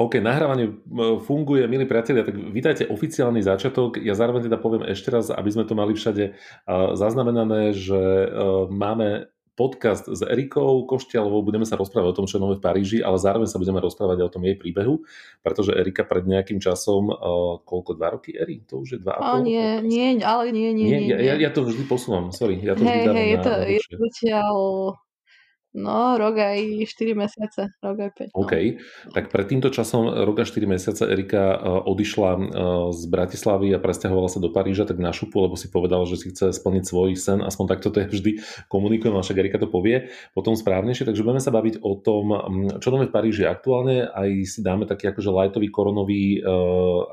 OK, nahrávanie funguje, milí priatelia, tak vítajte oficiálny začiatok. Ja zároveň teda poviem ešte raz, aby sme to mali všade zaznamenané, že máme podcast s Erikou Koštiaľovou, budeme sa rozprávať o tom, čo je nové v Paríži, ale zároveň sa budeme rozprávať o tom jej príbehu, pretože Erika pred nejakým časom, koľko, 2 roky, Eri? To už je 2,5? Nie. Ja to vždy posúvam, sorry. Ja to vždy dávam na určite. No, rok aj 4 mesiace, rok aj 5. No. OK, tak pred týmto časom rok aj 4 mesiace Erika odišla z Bratislavy a presťahovala sa do Paríža, tak na šupu, lebo si povedala, že si chce splniť svoj sen, aspoň takto to je vždy komunikujem, a však Erika to povie potom správnejšie, takže budeme sa baviť o tom, čo máme v Paríži aktuálne, aj si dáme taký akože lightový koronový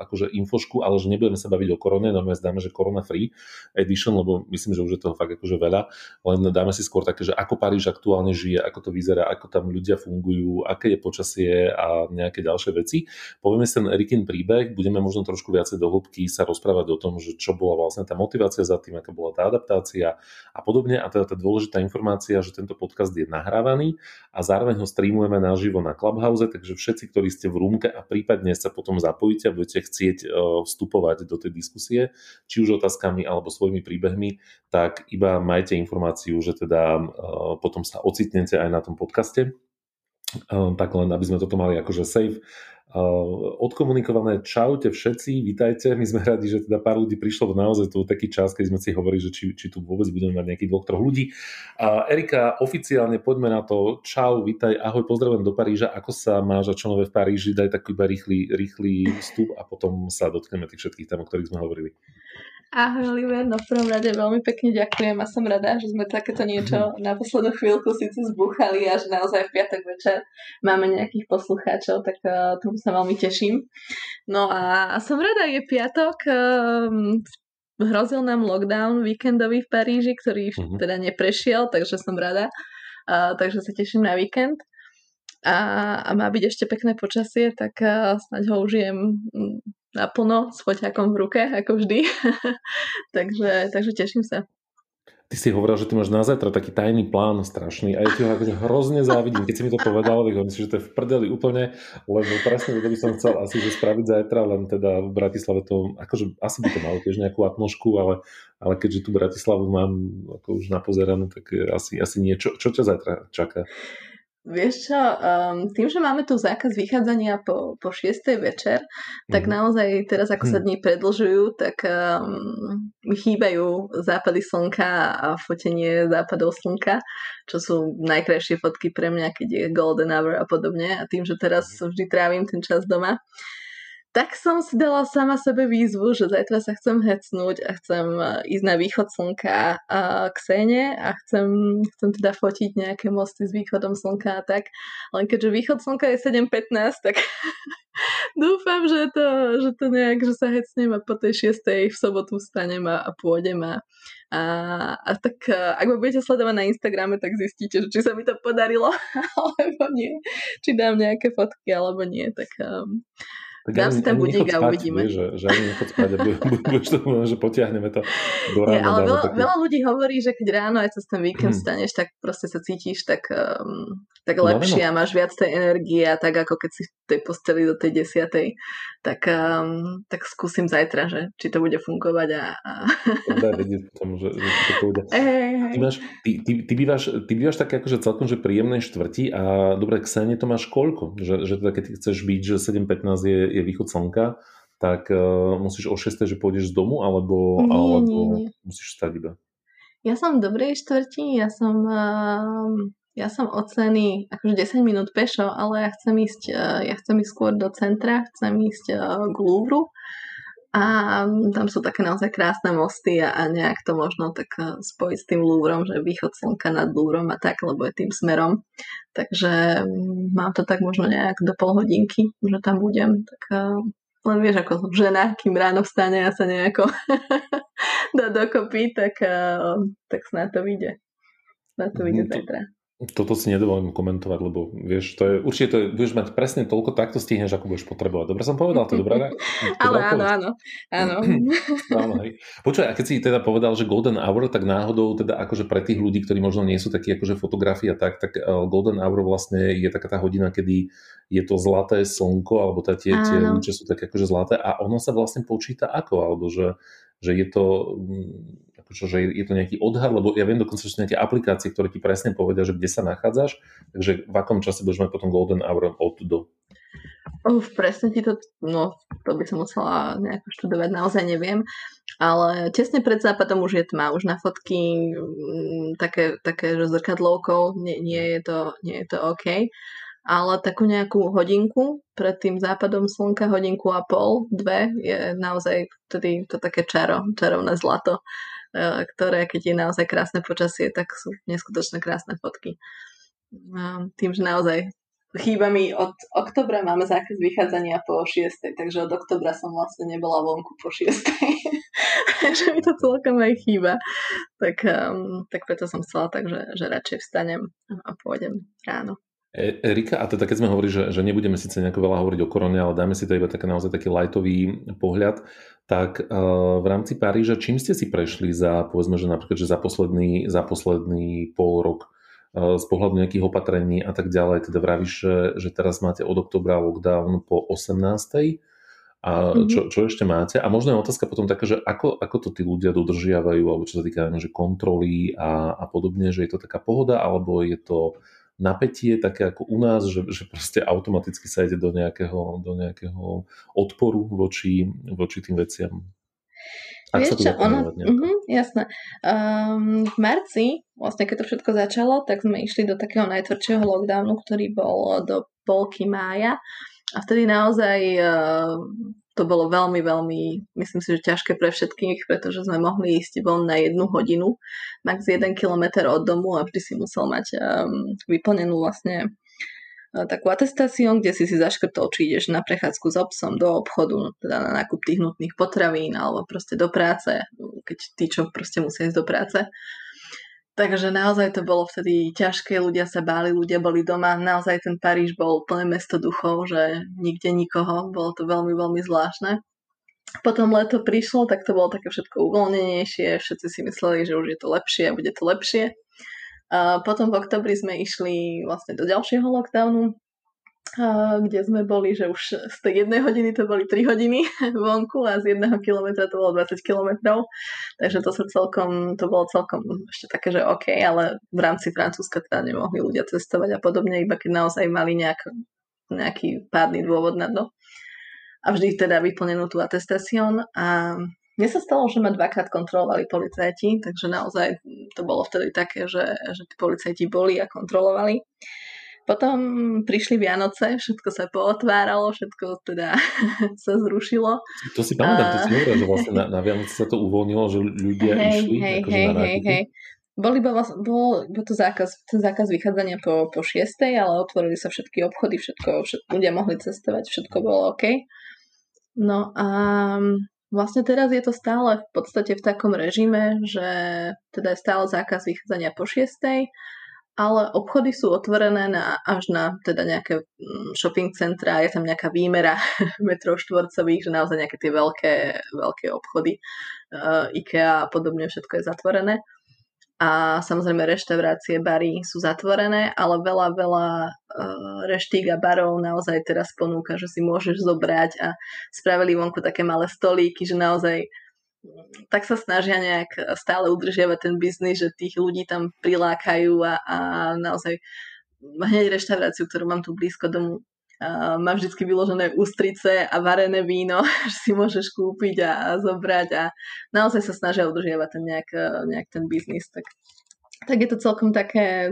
akože infošku, ale že nebudeme sa baviť o korone, no my dáme, že korona free edition, lebo myslím, že už je toho fakt akože veľa, len dáme si skôr také, že ako Paríž aktuálne žije, ako to vyzerá, ako tam ľudia fungujú, aké je počasie a nejaké ďalšie veci. Povieme si ten Erikin príbeh, budeme možno trošku viacej do hĺbky sa rozprávať o tom, že čo bola vlastne tá motivácia za tým, aká bola tá adaptácia a podobne. A teda tá dôležitá informácia, že tento podcast je nahrávaný a zároveň ho streamujeme naživo na Clubhouse, takže všetci, ktorí ste v rúmke a prípadne sa potom zapojíte a budete chcieť vstupovať do tej diskusie, či už otázkami alebo svojimi príbehmi, tak iba majte informáciu, že teda potom sa ocitne aj na tom podcaste. Tak len, aby sme toto mali akože safe odkomunikované. Čaute všetci, vitajte. My sme radi, že teda pár ľudí prišlo, naozaj tu taký čas, keď sme si hovorili, že či tu vôbec budeme mať nejakých 2-3 ľudí. Erika, oficiálne poďme na to. Čau, vitaj, ahoj, pozdravujem do Paríža. Ako sa máš a čo nové v Paríži? Daj taký iba rýchly vstup a potom sa dotkneme tých všetkých tém, o ktorých sme hovorili. Ahoj, Oliver, no v prvom rade veľmi pekne ďakujem a som rada, že sme takéto niečo na poslednú chvíľku síce zbúchali a že naozaj v piatok večer máme nejakých poslucháčov, tak tomu sa veľmi teším. No a som rada, je piatok, hrozil nám lockdown víkendový v Paríži, ktorý teda neprešiel, takže som rada, takže sa teším na víkend. A má byť ešte pekné počasie, tak snáď ho užijem naplno s foťákom v ruke, ako vždy. takže teším sa. Ty si hovoril, že ty máš na zajtra taký tajný plán strašný a ja ti ho akože hrozne závidím. Keď si mi to povedal, tak myslím, že to je v prdeli úplne, lebo presne to by som chcel asi že spraviť zajtra, len teda v Bratislave to, akože asi by to malo tiež nejakú atmosféru, ale keďže tu Bratislavu mám ako už napozeranú, tak asi nie. Čo ťa zajtra čaká? Vieš čo, tým, že máme tu zákaz vychádzania po 6:00 večer, tak naozaj teraz, ako sa dni predĺžujú, tak chýbajú západy slnka a fotenie západov slnka, čo sú najkrajšie fotky pre mňa, keď je golden hour a podobne. A tým, že teraz vždy trávim ten čas doma, tak som si dala sama sebe výzvu, že zajtra sa chcem hecnúť a chcem ísť na východ slnka k Seine a chcem teda fotiť nejaké mosty s východom slnka a tak. Len keďže východ slnka je 7:15, tak dúfam, že to nejak, že sa hecnem a po tej 6:00 v sobotu vstanem a pôjdem a tak ak ma budete sledovať na Instagrame, tak zistíte, či sa mi to podarilo alebo nie, či dám nejaké fotky alebo nie, tak dám si tam budík a uvidíme. Že ani nechod spať a že potiahneme to do rána. Ale veľa ľudí hovorí, že keď ráno aj cez ten víkend staneš, tak proste sa cítiš tak lepšie a máš viac tej energie a tak ako keď si v tej posteli do tej 10:00. Tak skúsim zajtra, že či to bude fungovať a... Daj vedieť tomu, že to pôjde. Ty bývaš také akože celkom že príjemnej štvrti a dobre, k Seine to máš koľko? Že teda keď chceš byť, že 7:15 je východ slnka, tak musíš o 6:00, že pôjdeš z domu, alebo nie. Musíš vstať iba. Ja som v dobrej štvrti, ja som od Seiny akože 10 minút pešo, ale ja chcem ísť skôr do centra, chcem ísť k Louvru a tam sú také naozaj krásne mosty a nejak to možno tak spojiť s tým Louvrom, že východ slnka nad Louvrom a tak, lebo je tým smerom. Takže mám to tak možno nejak do pol hodinky, že tam budem. Tak len vieš, ako žena, kým ráno vstane a sa nejako dá dokopy, tak snad to vyjde zajtra. Toto si nedovolím komentovať, lebo vieš, to je, určite to je, budeš mať presne toľko, tak to stihneš, ako budeš potrebovať. Dobre som povedal, to je dobrá? Ale áno. Áno, hej. Počuj, a keď si teda povedal, že golden hour, tak náhodou teda akože pre tých ľudí, ktorí možno nie sú takí akože fotografi a tak golden hour vlastne je taká tá hodina, kedy je to zlaté slnko, alebo tá tie lúče sú také akože zlaté a ono sa vlastne počíta ako, alebo že je to... Čože je to nejaký odhad, lebo ja viem dokonca, že sú nejaké aplikácie, ktoré ti presne povedia, že kde sa nachádzaš, takže v akom čase budeš mať potom golden hour od do. Presne ti to, to by som musela nejako študovať, naozaj neviem, ale tesne pred západom už je tma, už na fotky také zrkadlovkou, nie je to OK, ale takú nejakú hodinku pred tým západom slnka, hodinku a pol, dve, je naozaj vtedy to také čarovné zlato, ktoré, keď je naozaj krásne počasie, tak sú neskutočne krásne fotky. Tým, že naozaj chýba mi od oktobra, máme zákaz vychádzania po 6, takže od oktobra som vlastne nebola vonku po 6. Takže mi to celkom aj chýba. Tak preto som chcela tak, že radšej vstanem a pôjdem ráno. Erika, a teda keď sme hovorili, že nebudeme síce nejako veľa hovoriť o korone, ale dáme si to iba naozaj taký lightový pohľad, tak v rámci Paríža, čím ste si prešli za, povedzme, že napríklad že za posledný pol rok z pohľadu nejakých opatrení a tak ďalej, teda vravíš, že teraz máte od oktobra lockdown po 18. A čo ešte máte? A možno je otázka potom taká, že ako to tí ľudia dodržiavajú, alebo čo sa týka že kontroly a podobne, že je to taká pohoda, alebo je to napätie také ako u nás, že proste automaticky sa ide do nejakého odporu voči tým veciam. Vieš čo, jasné. V marci, vlastne keď to všetko začalo, tak sme išli do takého najtvrdšieho lockdownu, ktorý bol do polky mája a vtedy naozaj to bolo veľmi, veľmi, myslím si, že ťažké pre všetkých, pretože sme mohli ísť von na 1 hodinu, max 1 kilometr od domu a vždy si musel mať vyplnenú vlastne takú atestáciu, kde si zaškrtol, či ideš na prechádzku s obsom do obchodu, teda na nákup tých nutných potravín alebo proste do práce, keď tí, čo proste musia ísť do práce. Takže naozaj to bolo vtedy ťažké, ľudia sa báli, ľudia boli doma, naozaj ten Paríž bol plné mesto duchov, že nikde nikoho, bolo to veľmi, veľmi zvláštne. Potom leto prišlo, tak to bolo také všetko uvoľnenejšie, všetci si mysleli, že už je to lepšie, bude to lepšie. Potom v oktobri sme išli vlastne do ďalšieho lockdownu, kde sme boli, že už z tej 1 hodiny to boli 3 hodiny vonku a z 1 kilometra to bolo 20 kilometrov, takže to bolo celkom ešte také, že OK, ale v rámci Francúzska teda nemohli ľudia cestovať a podobne, iba keď naozaj mali nejaký pádny dôvod na to a vždy teda vyplnenú tú atestácion. A mne sa stalo, že ma 2-krát kontrolovali policajti, takže naozaj to bolo vtedy také, že tí policajti boli a kontrolovali. Potom prišli Vianoce, všetko sa pootváralo, všetko teda sa zrušilo. To si pamätám, to si hovorila, že vlastne na Vianoce sa to uvoľnilo, že ľudia išli. Hej. Bol to zákaz vychádzania po 6, ale otvorili sa všetky obchody, všetko ľudia mohli cestovať, všetko bolo OK. No a vlastne teraz je to stále v podstate v takom režime, že teda je stále zákaz vychádzania po 6, ale obchody sú otvorené až na teda nejaké shopping centra, je tam nejaká výmera metrov štvorcových, že naozaj nejaké tie veľké obchody, IKEA a podobne, všetko je zatvorené. A samozrejme reštaurácie, bary sú zatvorené, ale veľa reštík a barov naozaj teraz ponúka, že si môžeš zobrať, a spravili vonku také malé stolíky, že naozaj tak sa snažia nejak stále udržiavať ten biznis, že tých ľudí tam prilákajú a naozaj hneď reštauráciu, ktorú mám tu blízko domu, má vždycky vyložené ústrice a varené víno, že si môžeš kúpiť a zobrať, a naozaj sa snažia udržiavať ten nejak ten biznis. Tak je to celkom také,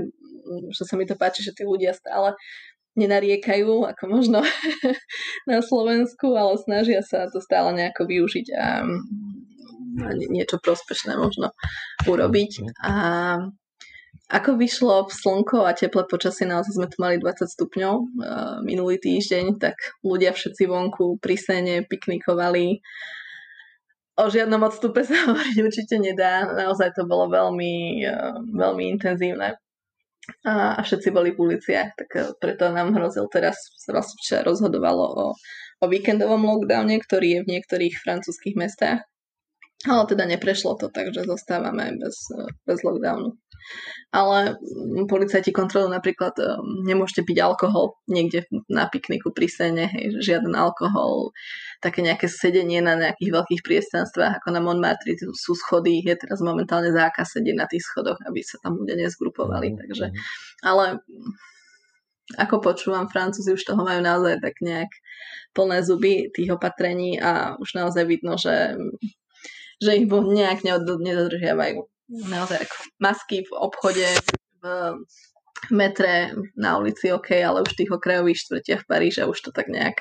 že sa mi to páči, že tí ľudia stále nenariekajú, ako možno na Slovensku, ale snažia sa to stále nejako využiť a niečo prospešné možno urobiť. A ako vyšlo slnko a teplé počasie, naozaj sme tu mali 20 stupňov minulý týždeň, tak ľudia všetci vonku pri Seine piknikovali. O žiadnom odstupe sa hovoriť určite nedá. Naozaj to bolo veľmi, veľmi intenzívne. a všetci boli v uliciach, tak preto nám hrozil teraz, sa rozhodovalo o víkendovom lockdowne, ktorý je v niektorých francúzskych mestách. Ale teda neprešlo to, takže zostávame aj bez lockdownu. Ale policajti kontrolujú napríklad, nemôžete piť alkohol niekde na pikniku pri Seine, hej, žiaden alkohol, také nejaké sedenie na nejakých veľkých priestranstvách, ako na Montmartre sú schody, je teraz momentálne zákaz sedieť na tých schodoch, aby sa tam ľudia nezgrupovali. Takže, ale ako počúvam, Francúzi už toho majú naozaj tak nejak plné zuby tých opatrení a už naozaj vidno, že ich nejak nedodržiavajú. Naozaj ako masky v obchode, v metre, na ulici OK, ale už v tých okrajových štvrtiach v Paríže už to tak nejak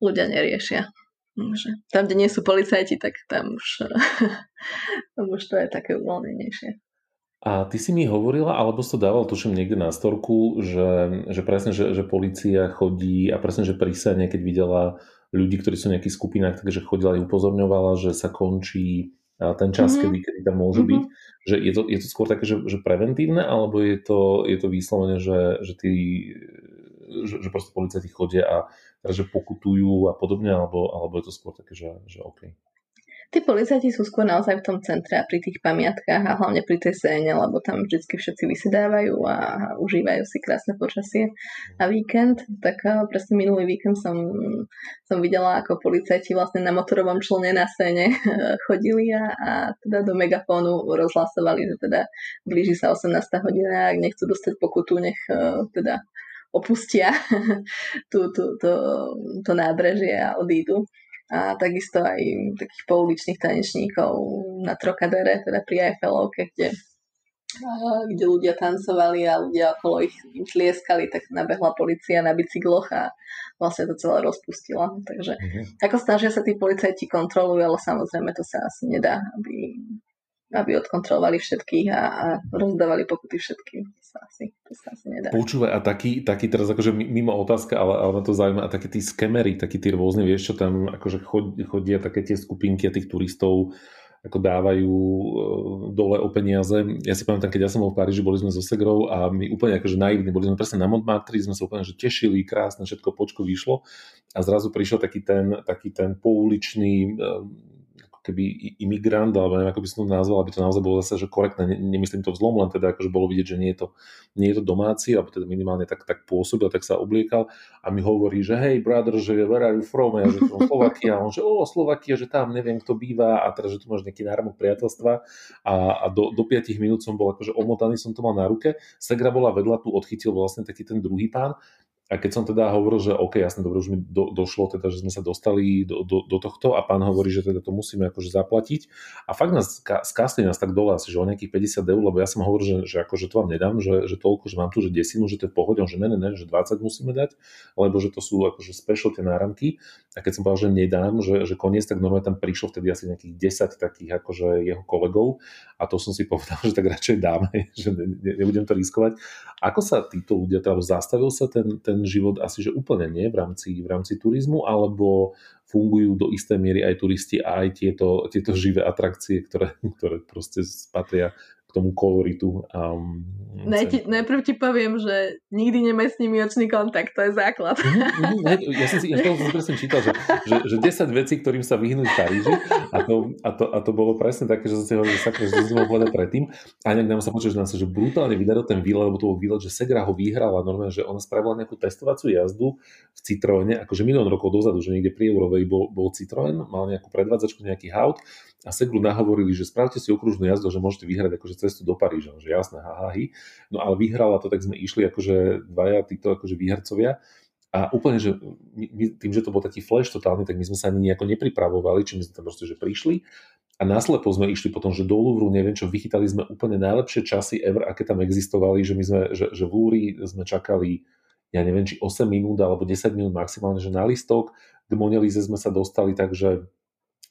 ľudia neriešia. Takže tam, kde nie sú policajti, tak tam už to je také uvoľnenejšie. A ty si mi hovorila, alebo si to dával, tuším, niekde na storku, že presne, že polícia chodí a presne, že pri Seine, keď videla ľudí, ktorí sú v nejakých skupinách, takže chodila a upozorňovala, že sa končí ten čas, kedy tam môžu byť, že je to skôr také, že preventívne, alebo je to výslovene, že proste policajti chodia a že pokutujú a podobne, alebo je to skôr také, že OK. Tí policajti sú skôr naozaj v tom centre a pri tých pamiatkách a hlavne pri tej Seine, lebo tam vždycky všetci vysedávajú a užívajú si krásne počasie a víkend. Tak presne minulý víkend som videla, ako policajti vlastne na motorovom člne na Seine chodili a teda do megafónu rozhlasovali, že teda blíži sa 18. hodina, ak nechcú dostať pokutu, nech teda opustia to nábrežie a odídu. A takisto aj takých pouličných tanečníkov na Trocadére, teda pri Eiffelovke, kde ľudia tancovali a ľudia okolo im tlieskali, tak nabehla polícia na bicykloch a vlastne to celé rozpustila. Takže ako snažia sa tí policajti kontrolujú, ale samozrejme to sa asi nedá, aby odkontrolovali všetkých a rozdávali pokuty všetkým. To sa asi nedá. Počúvaj, a taký teraz akože mimo otázka, ale na to zaujíma, a takí tí skemery, takí tí rôzne, vieš čo tam akože chodia také tie skupinky a tých turistov, ako dávajú dole o peniaze. Ja si pamätám, keď ja som bol v Paríži, boli sme so segrou a my úplne akože naivní, boli sme presne na Montmartre, sme sa úplne že tešili, krásne, všetko počko vyšlo a zrazu prišiel taký ten pouličný keby imigrant, alebo neviem, ako by som to nazval, aby to naozaj bolo zase, že korektné, nemyslím to vzlom, len teda akože bolo vidieť, že nie je to domáci, alebo teda minimálne tak pôsobil, tak sa obliekal a mi hovorí, že hej brother, že where are you from, ja, že from Slovakia, a on, že Slovakia, že tam neviem, kto býva, a teda, že tu máš nejaký náramok priateľstva a do 5 minút som bol akože omotaný, som to mal na ruke, segra bola vedľa, tu odchytil vlastne taký ten druhý pán. A keď som teda hovoril, že OK, jasne, dobre, už mi došlo, teda, že sme sa dostali do tohto a pán hovorí, že teda to musíme akože zaplatiť. A fakt skásli nás tak dole asi, že o nejakých 50 €, lebo ja som hovoril, že akože to vám nedám, že toľko, že mám tu, že desinu, že to je v pohode, že ne, že 20 musíme dať, lebo že to sú akože special tie náramky. A keď som povedal, že nedám, že koniec, tak normálne tam prišlo vtedy asi nejakých 10 takých akože jeho kolegov a to som si povedal, že tak radšej dáme, že nebudem to riskovať. Ako sa títo ľudia, teda zastavil sa ten život asi, že úplne nie v rámci turizmu, alebo fungujú do istej miery aj turisti a aj tieto živé atrakcie, ktoré proste patria k tomu koloritu. Najprv ti poviem, že nikdy nemaj s nimi očný kontakt, to je základ. Ja som si presne čítal, že 10 vecí, ktorým sa vyhnúť v Paríži a to bolo presne také, že som si hovoril, že sakra, že som povedal predtým a nejak nám sa počul, že nám sa že brutálne vydaril ten výlet, lebo to bol výlet, že segra ho vyhrala normálne, že ona spravila nejakú testovaciu jazdu v Citrojene, akože milión rokov dozadu, že niekde pri Eurovej bol Citrojen, mal nejakú predvádzačku, nejaký haut a segru nahovorili, že spravte si okružnú jazdu, že môžete vyhrať akože cestu do Paríža, že jasné, no ale vyhrala to, tak sme išli akože dvaja títo akože výhercovia a úplne, že my, tým, že to bol taký flash totálny, tak my sme sa ani nejako nepripravovali, či my sme tam proste, že prišli a náslepo sme išli potom, že do Louvru, neviem čo, vychytali sme úplne najlepšie časy ever, aké tam existovali, že my sme, že v Louvri sme čakali, ja neviem, či 8 minút alebo 10 minút maximálne, že na listok, do Monelize sme sa dostali, takže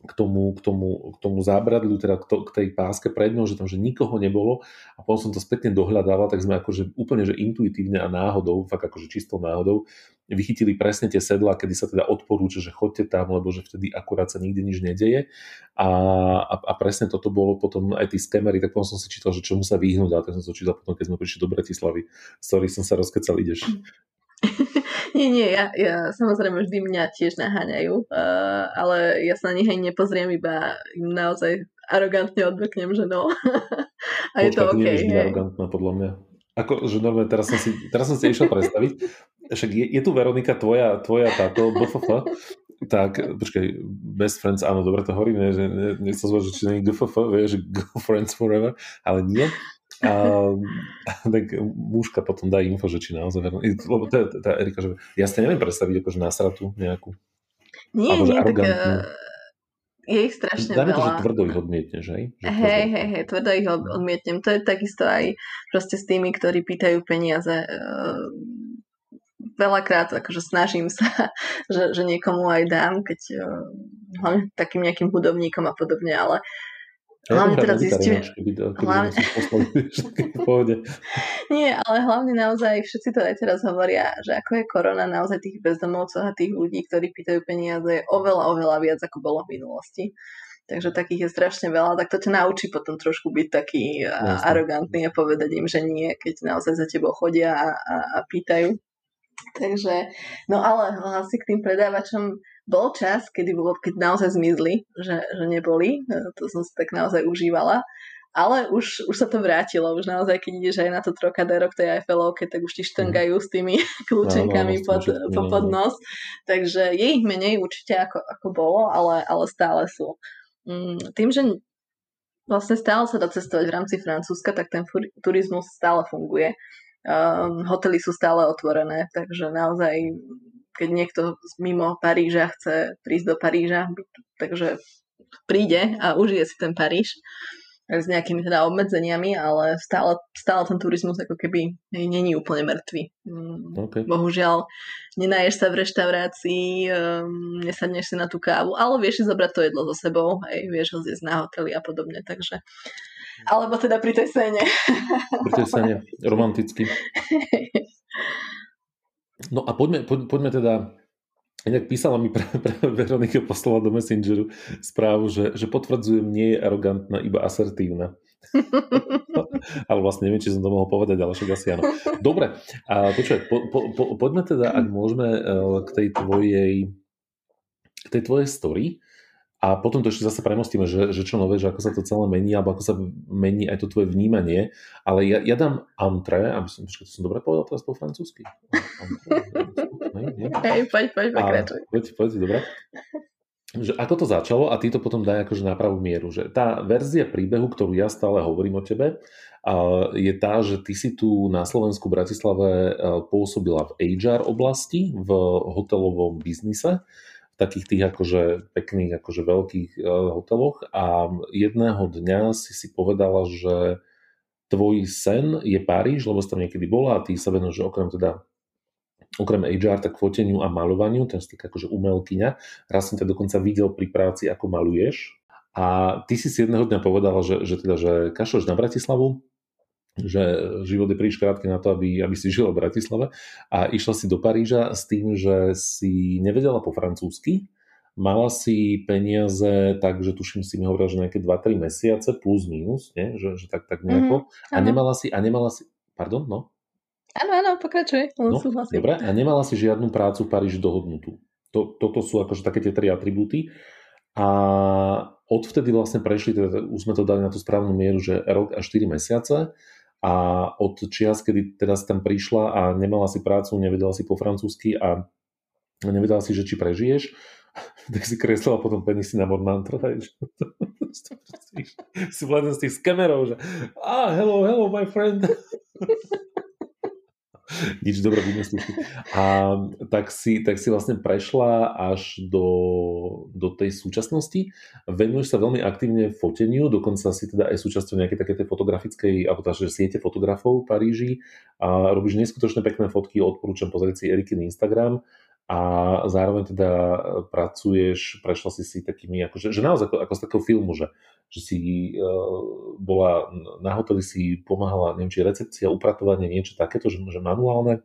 k tomu zábradliu, teda k tej páske predňou, že tam že nikoho nebolo a potom som to spätne dohľadával, tak sme akože úplne že intuitívne a náhodou, fakt akože čistou náhodou vychytili presne tie sedlá, kedy sa teda odporúča, že chodte tam, lebo že vtedy akurát sa nikde nič nedeje a presne toto bolo potom aj tí skemery, tak potom som si čítal, že čomu sa vyhnúť a tak som to čítal potom, keď sme prišli do Bratislavy. Sorry, som sa rozkecal, ideš. Nie, ja samozrejme vždy mňa tiež naháňajú, ale ja sa na nich aj nepozriem, iba im naozaj arogantne odvrknem, že no. A je to OK. Nie je vždy arogantná, podľa mňa. Ako, že normálne, teraz som si išiel predstaviť. Však je tu Veronika, tvoja táto BFF, tak, počkaj, best friends, áno, dobre to hovorím, ne, že nechcem zvoľať, že či není GFF, vieš, že girlfriends forever, ale nie. Tak mužka potom dá info, že či naozaj lebo tá Erika, že ja si neviem predstaviť akože násratu nejakú. Nie, tak je ich strašne veľa. Dáme to, že tvrdo ich odmietneš, hej? Hej, tvrdo ich odmietnem. To je takisto aj proste s tými, ktorí pýtajú peniaze. Veľakrát akože snažím sa, že niekomu aj dám, keď hlavne takým nejakým hudobníkom a podobne, ale hlavne teraz zistíme. Nie, ale hlavne naozaj všetci to aj teraz hovoria, že ako je korona, naozaj tých bezdomovcov a tých ľudí, ktorí pýtajú peniaze, je oveľa viac, ako bolo v minulosti. Takže takých je strašne veľa, tak to ťa naučí potom trošku byť taký arogantný a povedať im, že nie, keď naozaj za tebou chodia a pýtajú. Takže, no ale asi k tým predávačom bol čas, keď naozaj zmizli, že neboli, to som si tak naozaj užívala, ale už sa to vrátilo, už naozaj, keď ideš aj na to Trocadéro k tej Eiffelovke, tak už ti štrngajú s tými kľúčenkami pod nos, takže je ich menej určite ako bolo, ale stále sú. Tým, že vlastne stále sa dá cestovať v rámci Francúzska, tak ten turizmus stále funguje. Hotely sú stále otvorené, takže naozaj keď niekto mimo Paríža chce prísť do Paríža, takže príde a užije si ten Paríž s nejakými teda obmedzeniami, ale stále ten turizmus ako keby není úplne mŕtvý. Okay. Bohužiaľ, nenaješ sa v reštaurácii, nesadneš si na tú kávu, ale vieš si zobrať to jedlo so sebou, hej, vieš ho zjesť na hoteli a podobne, takže alebo teda pri tej Seine. Pri tej Seine, romanticky. No a poďme teda, inak písala mi práve Veronika, poslala do Messengeru správu, že potvrdzujem, nie je arogantná, iba asertívna. Ale vlastne neviem, či som to mohol povedať, ale však asi áno. Dobre, a počuť, poďme teda, ak môžeme, k tej tvojej story. A potom to ešte zase premostíme, že čo nové, že ako sa to celé mení, alebo ako sa mení aj to tvoje vnímanie. Ale ja dám antre, aby som, počkaj, to som dobre povedal teraz po francúzsky. Poď, pokračuj. Poď, dobre. Že ako to začalo a ty to potom daj akože na pravú mieru. Že tá verzia príbehu, ktorú ja stále hovorím o tebe, je tá, že ty si tu na Slovensku Bratislave pôsobila v HR oblasti, v hotelovom biznise, takých tých akože pekných, akože veľkých hoteloch a jedného dňa si povedala, že tvoj sen je Paríž, lebo si tam niekedy bola a ty sa venuješ, že okrem HR, tak foteniu a maľovaniu, ten si tak akože umelkyňa. Raz som ťa dokonca videl pri práci, ako maluješ a ty si jedného dňa povedala, že kašleš na Bratislavu, že život je príliš krátky na to, aby si žila v Bratislave a išla si do Paríža s tým, že si nevedela po francúzsky, mala si peniaze, takže tuším si mi hovorila, že nejaké 2-3 mesiace plus minus, nie? Že tak nejako a nemala si, pardon, no? Áno, pokračuj. No, dobre, a nemala si žiadnu prácu v Paríži dohodnutú. Toto sú akože také tie tri atribúty a odvtedy vlastne prešli, teda už sme to dali na tú správnu mieru, že rok a 4 mesiace a od čias, kedy teda tam prišla a nemala si prácu, nevedela si po francúzsky a nevedela si, že či prežiješ, tak si kreslila potom penisy na Montmartre. Si vládne z tých skamerov, že hello, my friend. Nič dobré, budem slušný. A tak si vlastne prešla až do tej súčasnosti. Venuješ sa veľmi aktívne foteniu, dokonca si teda aj súčasťou nejakej také tej fotografickej, alebo táže siete fotografov v Paríži a robíš neskutočne pekné fotky, odporúčam pozrieť si Erikyn Instagram a zároveň teda pracuješ, prešla si takými, akože, že naozaj ako z takého filmu, že si bola na hoteli, si pomáhala, neviem, či recepcia, upratovanie, niečo takéto, že manuálne.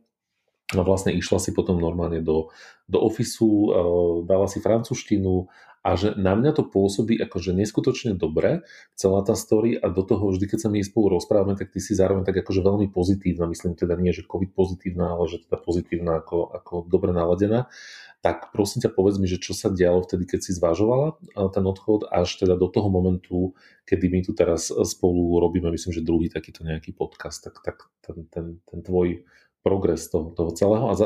A vlastne išla si potom normálne do ofisu, dala si francúzštinu a že na mňa to pôsobí akože neskutočne dobre, celá tá story, a do toho vždy, keď sa my spolu rozprávame, tak ty si zároveň tak akože veľmi pozitívna, myslím teda nie, že COVID pozitívna, ale že teda pozitívna ako dobre naladená. Tak prosím ťa, povedz mi, že čo sa dialo vtedy, keď si zvažovala ten odchod až teda do toho momentu, kedy my tu teraz spolu robíme, myslím, že druhý takýto nejaký podcast, tak ten tvoj progres toho celého a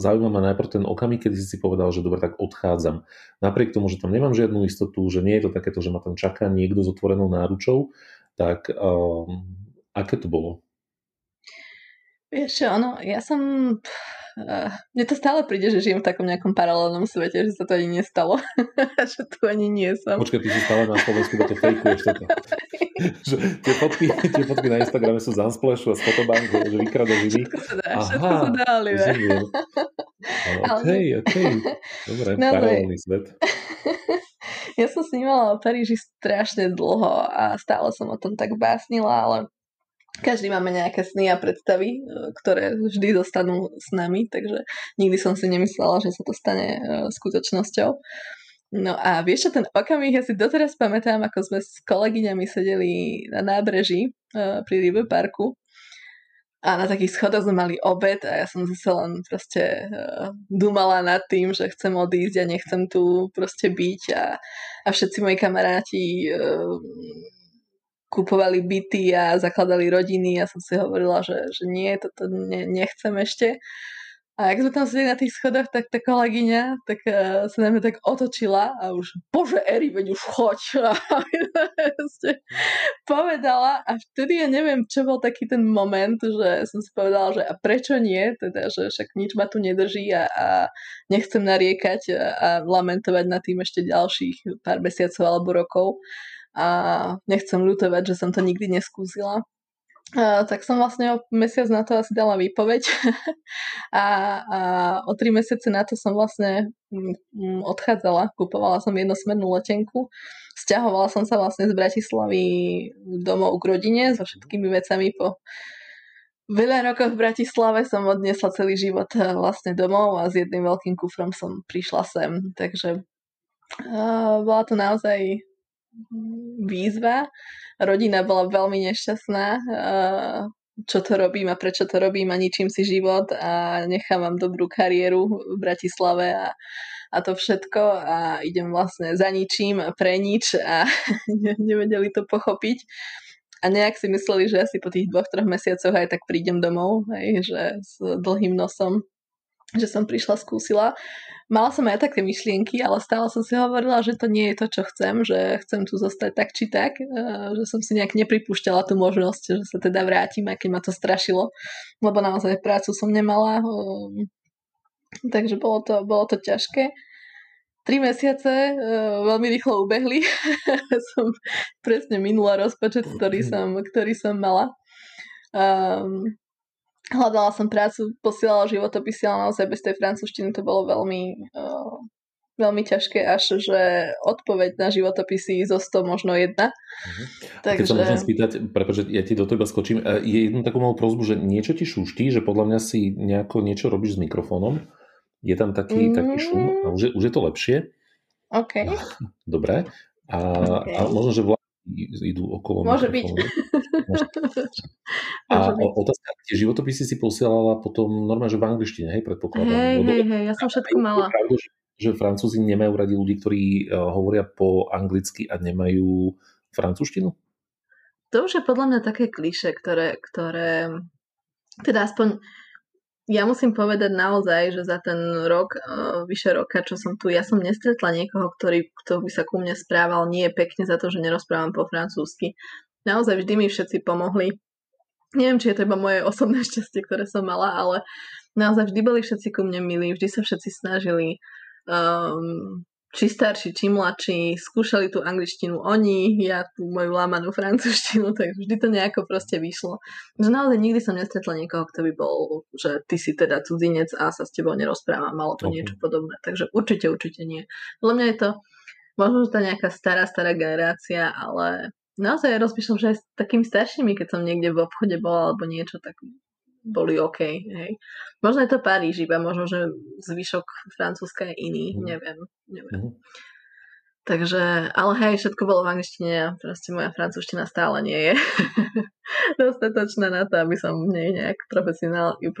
zaujíma ma najprv ten okamih, kedy si povedal, že dobre, tak odchádzam. Napriek tomu, že tam nemám žiadnu istotu, že nie je to takéto, že ma tam čaká niekto s otvorenou náručou, tak aké to bolo? Vieš čo, ono, ja som... mne to stále príde, že žijem v takom nejakom paralelnom svete, že sa to ani nestalo. Že tu ani nie som. Počkaj, ty si stále na Slovensku, to fejkuješ toto. Že tie fotky na Instagrame sú z Ansplashu a z fotobanku, že vykrada živý. Všetko sa dá, Oliver. Okej. Dobre, paralelný svet. Ja som snímala o Paríži strašne dlho a stále som o tom tak básnila, ale každý máme nejaké sny a predstavy, ktoré vždy zostanú s nami, takže nikdy som si nemyslela, že sa to stane skutočnosťou. No a vieš čo, ten okamih, ja si doteraz pamätám, ako sme s kolegyňami sedeli na nábreží pri Rybí parku a na takých schodoch sme mali obed a ja som zase len proste dumala nad tým, že chcem odísť a nechcem tu proste byť a všetci moji kamaráti kupovali byty a zakladali rodiny a som si hovorila, že nie, toto nechcem ešte. A ak sme tam sedeli na tých schodoch, tak tá kolegyňa sa na mňa tak otočila a už, bože Eri, veď už choď. Povedala a vtedy ja neviem, čo bol taký ten moment, že som si povedala, že a prečo nie, teda, že však nič ma tu nedrží a nechcem nariekať a lamentovať nad tým ešte ďalších pár mesiacov alebo rokov a nechcem ľutovať, že som to nikdy neskúsila. Tak som vlastne o mesiac na to asi dala výpoveď a o 3 mesiace na to som vlastne odchádzala, kupovala som jednosmernú letenku, sťahovala som sa vlastne z Bratislavy domov k rodine so všetkými vecami. Po veľa rokov v Bratislave som odniesla celý život vlastne domov a s jedným veľkým kufrom som prišla sem, takže bola to naozaj výzva. Rodina bola veľmi nešťastná, čo to robím a prečo to robím a ničím si život a nechávam dobrú kariéru v Bratislave a to všetko a idem vlastne za ničím a pre nič a nevedeli to pochopiť a nejak si mysleli, že asi po tých 2-3 mesiacoch aj tak prídem domov, hej, že s dlhým nosom, že som prišla, skúsila. Mala som aj také myšlienky, ale stále som si hovorila, že to nie je to, čo chcem, že chcem tu zostať tak či tak, že som si nejak nepripúšťala tú možnosť, že sa teda vrátim, aj keď ma to strašilo, lebo naozaj prácu som nemala, takže bolo to ťažké. 3 mesiace veľmi rýchlo ubehli, som presne minula rozpočet, ktorý som mala. Hľadala som prácu, posielala životopisy, ale naozaj bez tej francúzštiny to bolo veľmi ťažké, až že odpoveď na životopisy zo 100 možno 1. Takže... Keď sa môžem spýtať, prepáč, ja ti do toho iba skočím, je jednu takú malú prosbu, že niečo ti šuští, že podľa mňa si niečo robíš s mikrofónom, je tam taký šum a už je to lepšie. OK. Dobre. A možno, že idú okolo. Môže byť. A otázka, tie životopisy si posielala potom normálne, že v angličtine, hej, predpokladám. Hej, ja som všetko mala. Pravdu, že Francúzi nemajú radi ľudí, ktorí hovoria po anglicky a nemajú francúzštinu? To už je podľa mňa také klišé, ktoré teda aspoň ja musím povedať naozaj, že za ten rok, vyše roka, čo som tu, ja som nestretla niekoho, kto by sa ku mne správal nie pekne za to, že nerozprávam po francúzsky. Naozaj vždy mi všetci pomohli. Neviem, či je to iba moje osobné šťastie, ktoré som mala, ale naozaj vždy boli všetci ku mne milí, vždy sa všetci snažili. či starší, či mladší, skúšali tú angličtinu oni, ja tú moju lámanú francúzštinu, tak vždy to nejako proste vyšlo. Že naozaj nikdy som nestretla niekoho, kto by bol, že ty si teda cudzinec a sa s tebou nerozprávam, malo to niečo podobné, takže určite nie. Podľa mňa je to možno, že tá nejaká stará generácia, ale naozaj ja rozmýšľam, že aj s takými staršími, keď som niekde v obchode bola alebo niečo, tak boli OK, hej. Možno je to Paríž iba, možno, že zvyšok Francúzska je iný, neviem. Takže, ale hej, všetko bolo v angličtine a proste moja francúzština stále nie je dostatočná na to, aby som v nej nejak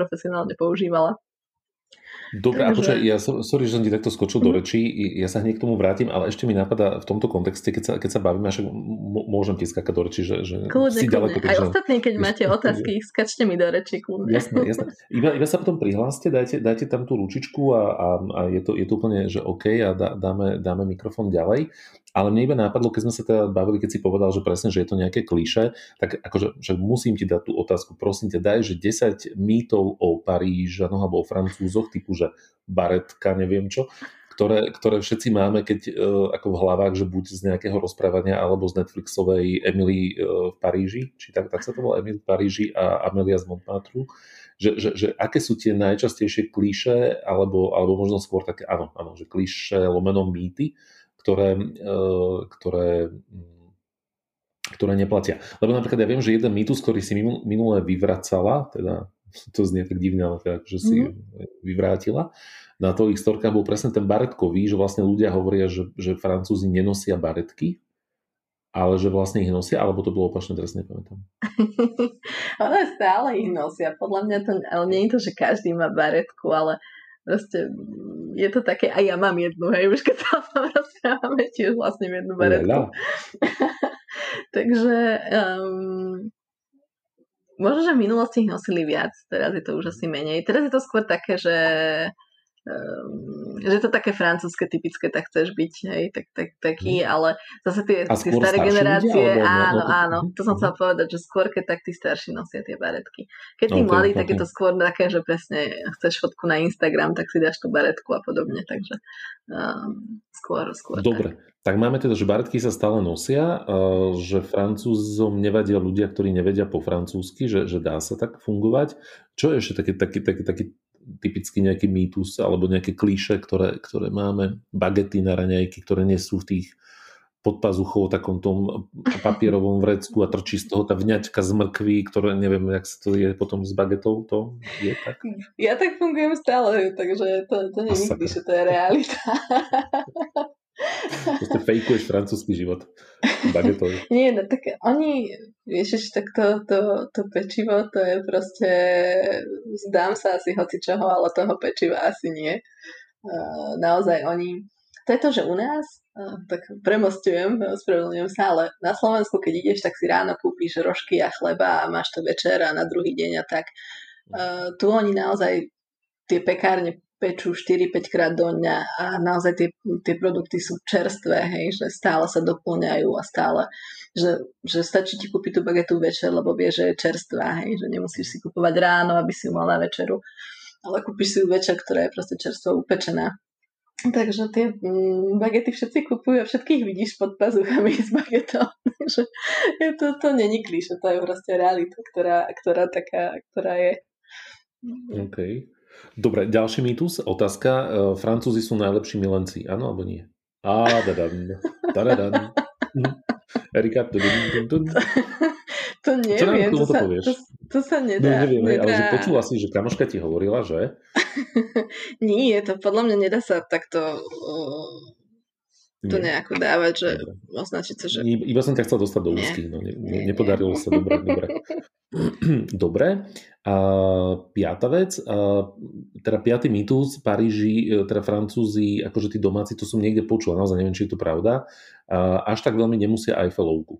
profesionálne používala. Dobre, takže... A počkaj, ja sorry, že som ti takto skočil do rečí, ja sa hneď k tomu vrátim, ale ešte mi napadá v tomto kontexte, keď sa bavíme, až môžem ti skákať do rečí, že kľudne, si ďaleko. Kľudne, aj ostatní, keď máte otázky, skáčte mi do rečí, kľudne. Jasné. Iba sa potom prihláste, dajte tam tú ručičku a je to úplne, že OK, a dáme mikrofón ďalej. Ale mne iba nápadlo, keď sme sa teda bavili, keď si povedal, že presne, že je to nejaké klišé, tak akože však musím ti dať tú otázku, prosím ťa, daj, že 10 mýtov o Parížanoch alebo o Francúzoch, typu, že baretka, neviem čo, ktoré všetci máme, keď ako v hlavách, že buď z nejakého rozprávania alebo z Netflixovej Emily v Paríži, či tak sa to volá Emily v Paríži a Amelia z Montmartre, že aké sú tie najčastejšie klišé, alebo možno skôr také, áno, že klišé lomeno mýty, ktoré neplatia. Lebo napríklad ja viem, že jeden mýtus, ktorý si minule vyvracala, teda to znie tak divne, ale teda, že si vyvrátila, na tvojich storkách bol presne ten baretkový, že vlastne ľudia hovoria, že Francúzi nenosia baretky, ale že vlastne ich nosia, alebo to bolo opačne, teraz nepamätám. Ale stále ich nosia. Podľa mňa to, ale nie je to, že každý má baretku, ale proste je to také, a ja mám jednu, hej, už keď sa vám rozprávame, tiež vlastne jednu baretku. Takže možno, že v minulosti ich nosili viac, teraz je to už asi menej. Teraz je to skôr také, že to také francúzske typické, tak chceš byť, hej, taký, ale zase tie staré generácie, áno, to som chcela povedať, že skôr, keď tak tí starší nosia tie baretky. Keď tí mladí, tak je to skôr také, že presne chceš fotku na Instagram, tak si dáš tú baretku a podobne, takže skôr. Dobre, tak máme teda, že baretky sa stále nosia, že Francúzom nevadia ľudia, ktorí nevedia po francúzsky, že dá sa tak fungovať. Čo je ešte taký typicky nejaký mýtus alebo nejaké klíše, ktoré máme, bagety na raňajky, ktoré nie sú v tých podpazuchov, takom tom papierovom vrecku a trčí z toho tá vňaťka z mrkví, ktoré neviem, jak sa to je potom s bagetou, to je tak? Ja tak fungujem stále, takže to nie je klíše, to je realita. Proste fejkuješ francúzsky život bagetou. Nie, no tak oni tak to pečivo, to je proste, zdám sa asi hocičoho, ale toho pečiva asi nie. Naozaj oni, to je to, že u nás, tak premostujem, ospravedlňujem sa, ale na Slovensku, keď ideš, tak si ráno kúpiš rožky a chleba a máš to večer a na druhý deň a tak. Tu oni naozaj tie pekárne pečú 4-5 krát do dňa a naozaj tie produkty sú čerstvé, hej, že stále sa doplňajú a stále, že stačí ti kúpiť tú bagetu večer, lebo vieš, že je čerstvá, hej, že nemusíš si kúpovať ráno, aby si ju mal na večeru, ale kúpiš si ju večer, ktorá je proste čerstvo upečená. Takže tie bagety všetci kúpujú a všetkých vidíš pod pazuchami s bagetou. Takže to není klíše, to je proste realita, ktorá je. Okej. Dobre, ďalší mýtus, otázka. Francúzi sú najlepší milenci, áno alebo nie? Erika, to neviem, to sa nedá. No, neviem, ale že počula si, že kamoška ti hovorila, že? Nie, to podľa mňa nedá sa takto to nejako dávať, že označiť sa, že... Iba som ťa chcel dostať do úzkých, no nepodarilo sa, dobre. Dobre. A piata vec, teda piaty mýtus, Paríži, teda Francúzi, akože tí domáci, to som niekde počul, naozaj neviem, či je to pravda, až tak veľmi nemusia Eiffelovku.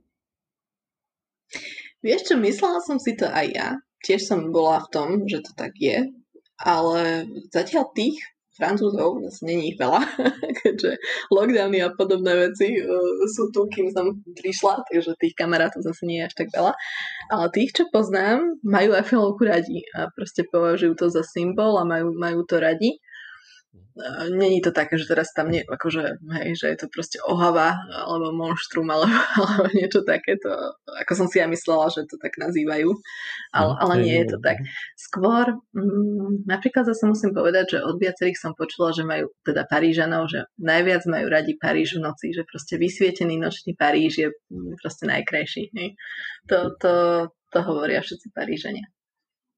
Vieš čo, myslela som si to aj ja, tiež som bola v tom, že to tak je, ale zatiaľ tých Francúzov, zase není ich veľa, keďže lockdowny a podobné veci sú tu, kým som prišla, takže tých kamarátov zase nie je až tak veľa. Ale tých, čo poznám, majú Eiffelovku radi a proste považujú to za symbol a majú to radi. Není to také, že teraz tam nie, akože, hej, že je to proste ohava alebo monštrum alebo niečo takéto, ako som si ja myslela, že to tak nazývajú, ale nie je to tak. Skôr napríklad zase musím povedať, že od viacerých som počula, že majú teda Parížanov, že najviac majú radi Paríž v noci, že proste vysvietený nočný Paríž je proste najkrajší. Hej. To hovoria všetci Parížania.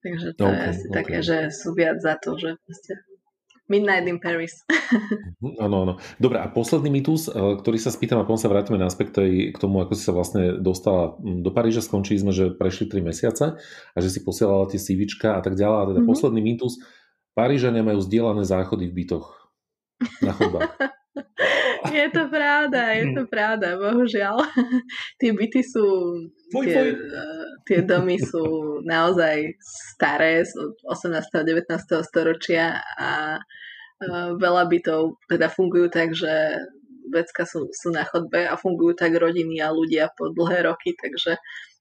Takže to je asi také, že sú viac za to, že proste Midnight in Paris. Áno. Dobre, a posledný mýtus, ktorý sa spýtam a potom sa vrátime naspäť k tomu, ako si sa vlastne dostala do Paríža. Skončili sme, že prešli 3 mesiace a že si posielala tie CVčka a tak ďalej. A teda posledný mýtus, Parížania majú zdieľané záchody v bytoch na chodbách. Je to pravda, bohužiaľ. Tie byty sú... Tie domy sú naozaj staré, od 18. a 19. storočia a veľa bytov teda fungujú tak, že vecka sú na chodbe a fungujú tak rodiny a ľudia po dlhé roky, takže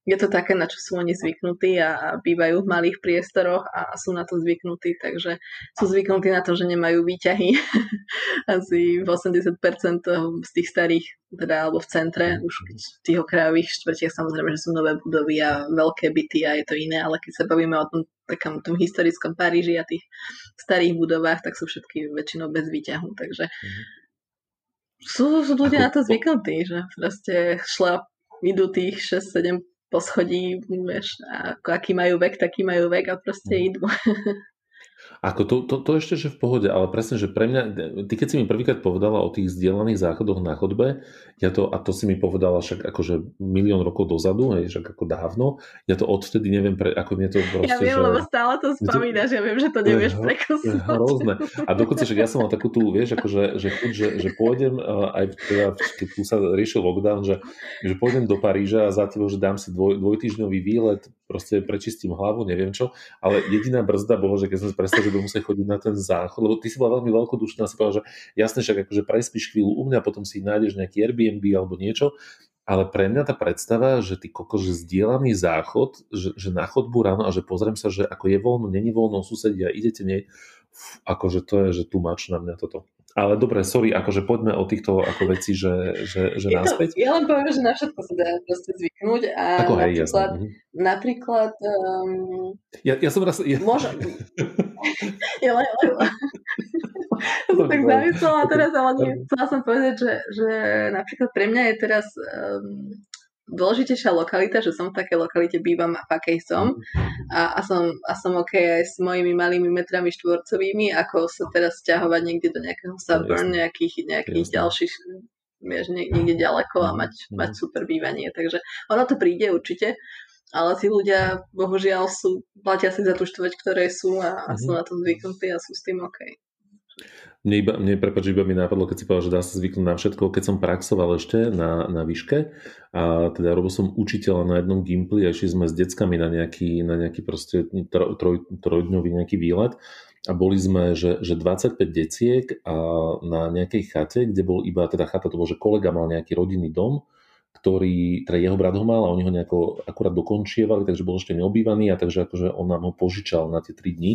je to také, na čo sú oni zvyknutí a bývajú v malých priestoroch a sú na to zvyknutí, takže sú zvyknutí na to, že nemajú výťahy. Asi 80% z tých starých, teda alebo v centre, už v tých okrajových štvrtiach samozrejme, že sú nové budovy a veľké byty a je to iné, ale keď sa bavíme o tom takom tom historickom Paríži a tých starých budovách, tak sú všetky väčšinou bez výťahu, takže sú ľudia na to zvyknutí, že proste idú tých 6-7 poschodí, vieš, aký majú vek, taký majú vek a proste idú. Ako to ešte, že v pohode, ale presne, že pre mňa, ty keď si mi prvýkrát povedala o tých zdieľaných záchodoch na chodbe, to si mi povedala však akože 1 000 000 rokov dozadu, hej, však ako dávno, ja to odvtedy neviem, ako mne to proste... Ja viem, lebo stále to spomínaš, ja viem, že to nevieš prekusnúť. Hrozné. A dokonca, však ja som mal takú tú, vieš, akože, že pôjdem, aj teda, keď tu sa riešil lockdown, že pôjdem do Paríža a za tebou, že dám si dvojtýždňový výlet, proste prečistím hlavu, neviem čo, ale jediná brzda bolo, že keď som prestal, že budem musieť chodiť na ten záchod, lebo ty si bola veľmi veľkodušná, si povedala, že jasne, však akože prespíš chvíľu u mňa, potom si nájdeš nejaký Airbnb alebo niečo, ale pre mňa tá predstava, že ty kokože zdieľaný záchod, že na chodbu ráno a že pozriem sa, že ako je voľno, není voľno, susedia, idete nej, akože to je, že too much na mňa toto. Ale dobre, sorry, akože poďme o týchto ako veci, že náspäť. Ja len poviem, že na všetko sa dá proste zvyknúť a ako napríklad ja som raz... Môžem. To som tak závislela teraz, ale chcela som povedať, že napríklad pre mňa je teraz dôležitejšia lokalita, že som v takej lokalite bývam a v akej som a som ok aj s mojimi malými metrami štvorcovými, ako sa teraz sťahovať niekde do nejakého suburb, nejakých ďalších, niekde ďaleko a mať super bývanie, takže ono to príde určite, ale tí ľudia bohužiaľ platia si za tú štvrť, ktoré sú a sú na tom zvyknutí a sú s tým ok. Mne mi nápadlo, keď si povedal, že dá sa zvyknúť na všetko, keď som praxoval ešte na výške a teda robil som učiteľa na jednom gimpli a išli sme s deckami na nejaký proste trojdňový nejaký výlet a boli sme, že 25 deciek a na nejakej chate, kde bol iba teda chata, to bol, že kolega mal nejaký rodinný dom, ktorý jeho brat ho mal a oni ho nejako akurát dokončievali, takže bol ešte neobývaný a takže akože on nám ho požičal na tie 3 dní.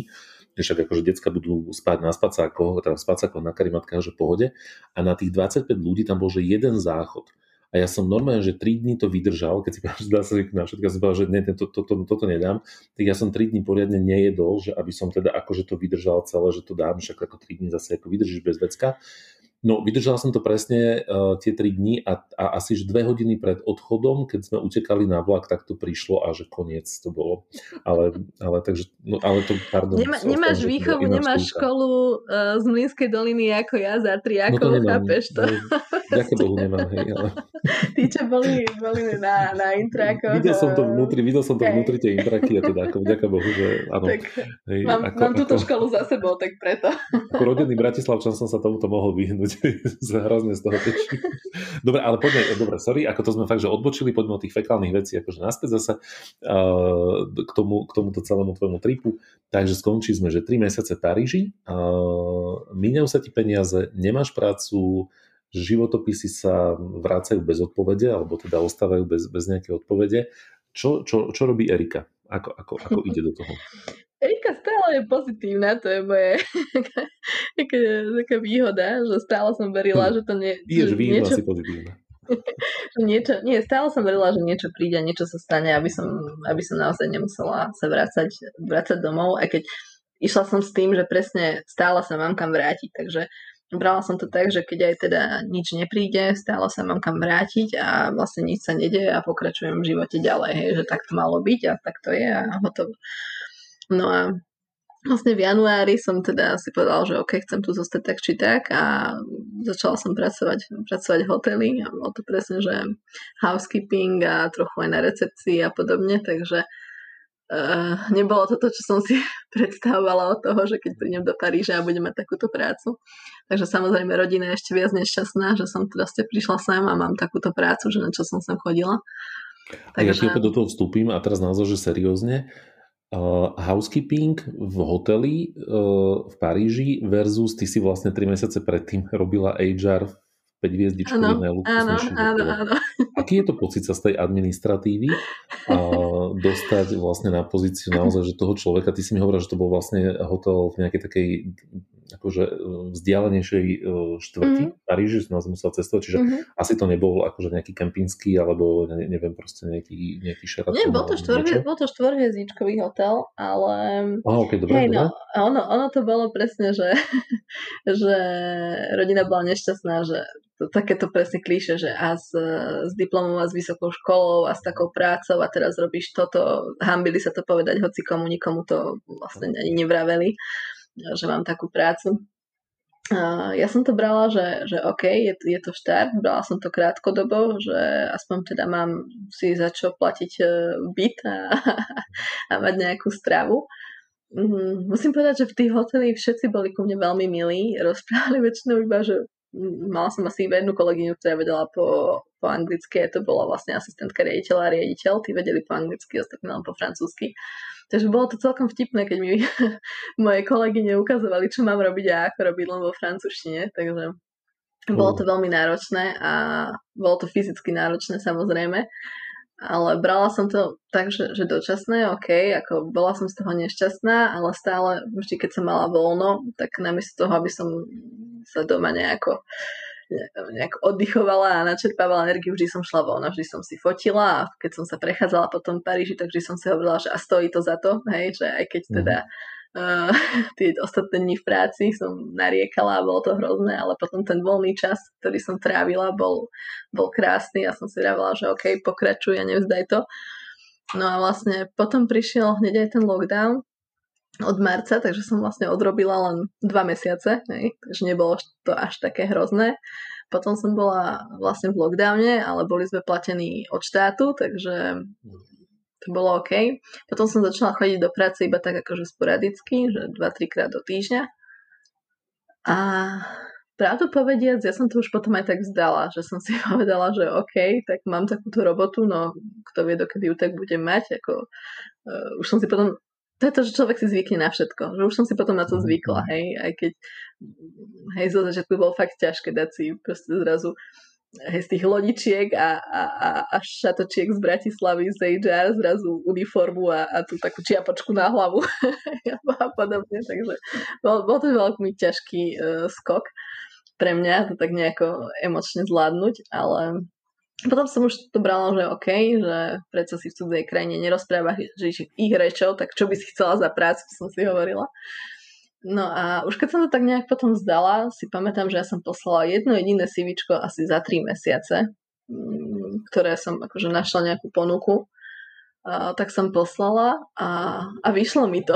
Však akože decka budú spať na spacákoch, teda na karimatkách, že v pohode. A na tých 25 ľudí tam bol, že jeden záchod. A ja som normálne, že 3 dní to vydržal, keď si povedal, že dá sa na všetko, som povedal, že toto nedám, tak ja som 3 dní poriadne nejedol, že aby som teda akože to vydržal celé, že to dám, však ako 3 dní zase ako vydržíš bez vecka. No, vydržal som to presne tie 3 dní a asi 2 hodiny pred odchodom, keď sme utekali na vlak, tak to prišlo a že koniec to bolo. Ale to, pardon. Nemáš výchovu, nemáš školu z Mlynskej doliny ako ja za triakov, chápeš to? Ďakujem Bohu, nemám. Hej, ale... Tí, čo boli na intrakoch. Videl som to vnútri tie intraky a teda ako ďakujem Bohu, že áno. Tak, hej, mám túto školu za sebou, tak preto. Ako rodený Bratislavčan som sa tomuto mohol vyhnúť. Hrozne z toho tečí. Dobre, ale poďme, sorry, ako to sme fakt, že odbočili, poďme od tých fekálnych vecí, akože naspäť zase k tomuto celému tvojmu tripu. Takže skončili sme, že 3 mesiace Paríži, míňajú sa ti peniaze, nemáš prácu, životopisy sa vracajú bez odpovede, alebo teda ostávajú bez nejakej odpovede. Čo robí Erika? Ako ide do toho? Erika stále je pozitívna, to je moje taká výhoda, že stále som verila, že to nie... Ideš výjimla si pozitívna. Stále som verila, že niečo príde, niečo sa stane, aby som naozaj nemusela sa vrácať domov, aj keď išla som s tým, že presne stále sa mám kam vrátiť, takže brala som to tak, že keď aj teda nič nepríde, stále sa mám kam vrátiť a vlastne nič sa nedeje a pokračujem v živote ďalej, hej, že tak to malo byť a tak to je a hotovo. No a vlastne v januári som teda si povedala, že OK, chcem tu zostať tak či tak a začala som pracovať v hoteli a bolo to presne, že housekeeping a trochu aj na recepcii a podobne, takže nebolo to, čo som si predstavovala od toho, že keď prídem do Paríža a budem mať takúto prácu. Takže samozrejme rodina je ešte viac nešťastná, že som proste prišla sem a mám takúto prácu, že na čo som sem chodila. Takže... A ja ti opäť do toho vstúpim a teraz naozaj, že seriózne. Housekeeping v hoteli v Paríži versus ty si vlastne 3 mesiace predtým robila HR v 5-hviezdičku jedného luxusnejšieho. Áno. Aký je to pocit sa z tej administratívy dostať vlastne na pozíciu naozaj, že toho človeka, ty si mi hovorila, že to bol vlastne hotel v nejakej takej akože vzdialenejšej štvrti v Paríži, že som nás musela cestovať, čiže asi to nebol akože nejaký kempinský, alebo neviem, proste nejaký šeraton. Nie, bol to štvorhviezdičkový hotel, ale... Okay, dobré, no, ono to bolo presne, že rodina bola nešťastná, že takéto presne klíše, že a s diplomom a s vysokou školou a s takou prácou a teraz robíš toto, hanbili sa to povedať hocikomu, nikomu to vlastne ani nevraveli, že mám takú prácu. Ja som to brala, že OK, je to štart, brala som to krátkodobo, že aspoň teda mám si za čo platiť byt a mať nejakú stravu. Musím povedať, že v tých hoteli všetci boli ku mne veľmi milí, rozprávali väčšinou iba, že mala som asi iba jednu kolegyňu, ktorá vedela po anglicky, to bola vlastne asistentka riaditeľa a riaditeľ, tí vedeli po anglicky, ostatní len po francúzsky. Takže bolo to celkom vtipné, keď mi moje kolegyne ukazovali, čo mám robiť a ako robiť len vo francúzštine, takže bolo to veľmi náročné a bolo to fyzicky náročné samozrejme, ale brala som to tak, že dočasné, OK, ako bola som z toho nešťastná, ale stále vždy, keď som mala voľno, tak namiesto toho, aby som sa doma nejak oddychovala a načerpávala energiu, vždy som šla von, vždy som si fotila a keď som sa prechádzala po tom Paríži, tak vždy som si hovorila, že a stojí to za to, hej, že aj keď teda tie ostatné dni v práci som nariekala a bolo to hrozné, ale potom ten voľný čas, ktorý som trávila, bol krásny a som si hovorila, že OK, pokračuj a nevzdaj to. No a vlastne potom prišiel hneď aj ten lockdown od marca, takže som vlastne odrobila len 2 mesiace, hej, takže nebolo to až také hrozné. Potom som bola vlastne v lockdowne, ale boli sme platení od štátu, takže to bolo OK. Potom som začala chodiť do práce iba tak akože sporadicky, že 2-3 krát do týždňa. A pravdu povediac, ja som to už potom aj tak vzdala, že som si povedala, že OK, tak mám takúto robotu, no kto vie, dokedy ju tak budem mať, ako už som si potom... To je to, že človek si zvykne na všetko. Že už som si potom na to zvykla, hej. Aj keď, hej, zo začiatku bolo fakt ťažké dať si proste zrazu, hej, z tých lodičiek a šatočiek z Bratislavy, z HR, zrazu uniformu a tú takú čiapočku na hlavu a podobne. Takže bol to veľmi ťažký skok pre mňa, to tak nejako emočne zvládnuť, ale... Potom som už to brala, že OK, že predsa si v cudzej krajine nerozpráva že ich rečou, tak čo by si chcela za prácu, som si hovorila. No a už keď som to tak nejak potom vzdala, si pamätám, že ja som poslala jedno jediné CVčko asi za 3 mesiace, ktoré som akože našla nejakú ponuku, tak som poslala a vyšlo mi to.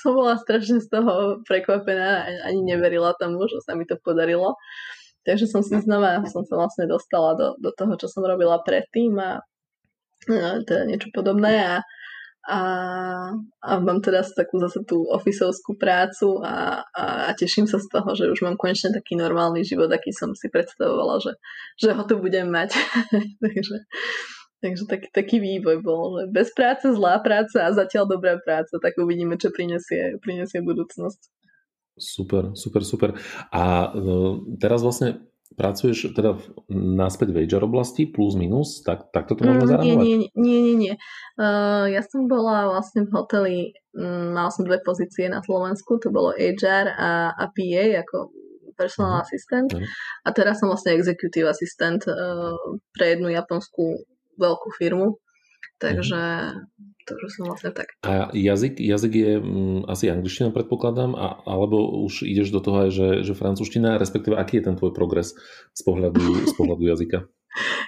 Som bola strašne z toho prekvapená, ani neverila tomu, že sa mi to podarilo. Takže som sa vlastne dostala do toho, čo som robila predtým a teda niečo podobné a mám teraz takú zase tú ofisovskú prácu a teším sa z toho, že už mám konečne taký normálny život, aký som si predstavovala, že ho tu budem mať. takže taký vývoj bol, že bez práce, zlá práca a zatiaľ dobrá práca, tak uvidíme, čo prinesie budúcnosť. Super. A teraz vlastne pracuješ teda naspäť v HR oblasti plus minus, tak toto môžeme zarámovať? Nie. Ja som bola vlastne v hoteli, mal som dve pozície na Slovensku, to bolo HR a PA ako personal assistant a teraz som vlastne executive assistant pre jednu japonskú veľkú firmu, takže to som vlastne tak. A jazyk je asi angličtina, predpokladám, alebo už ideš do toho aj, že francúzština, respektíve aký je ten tvoj progres z pohľadu jazyka?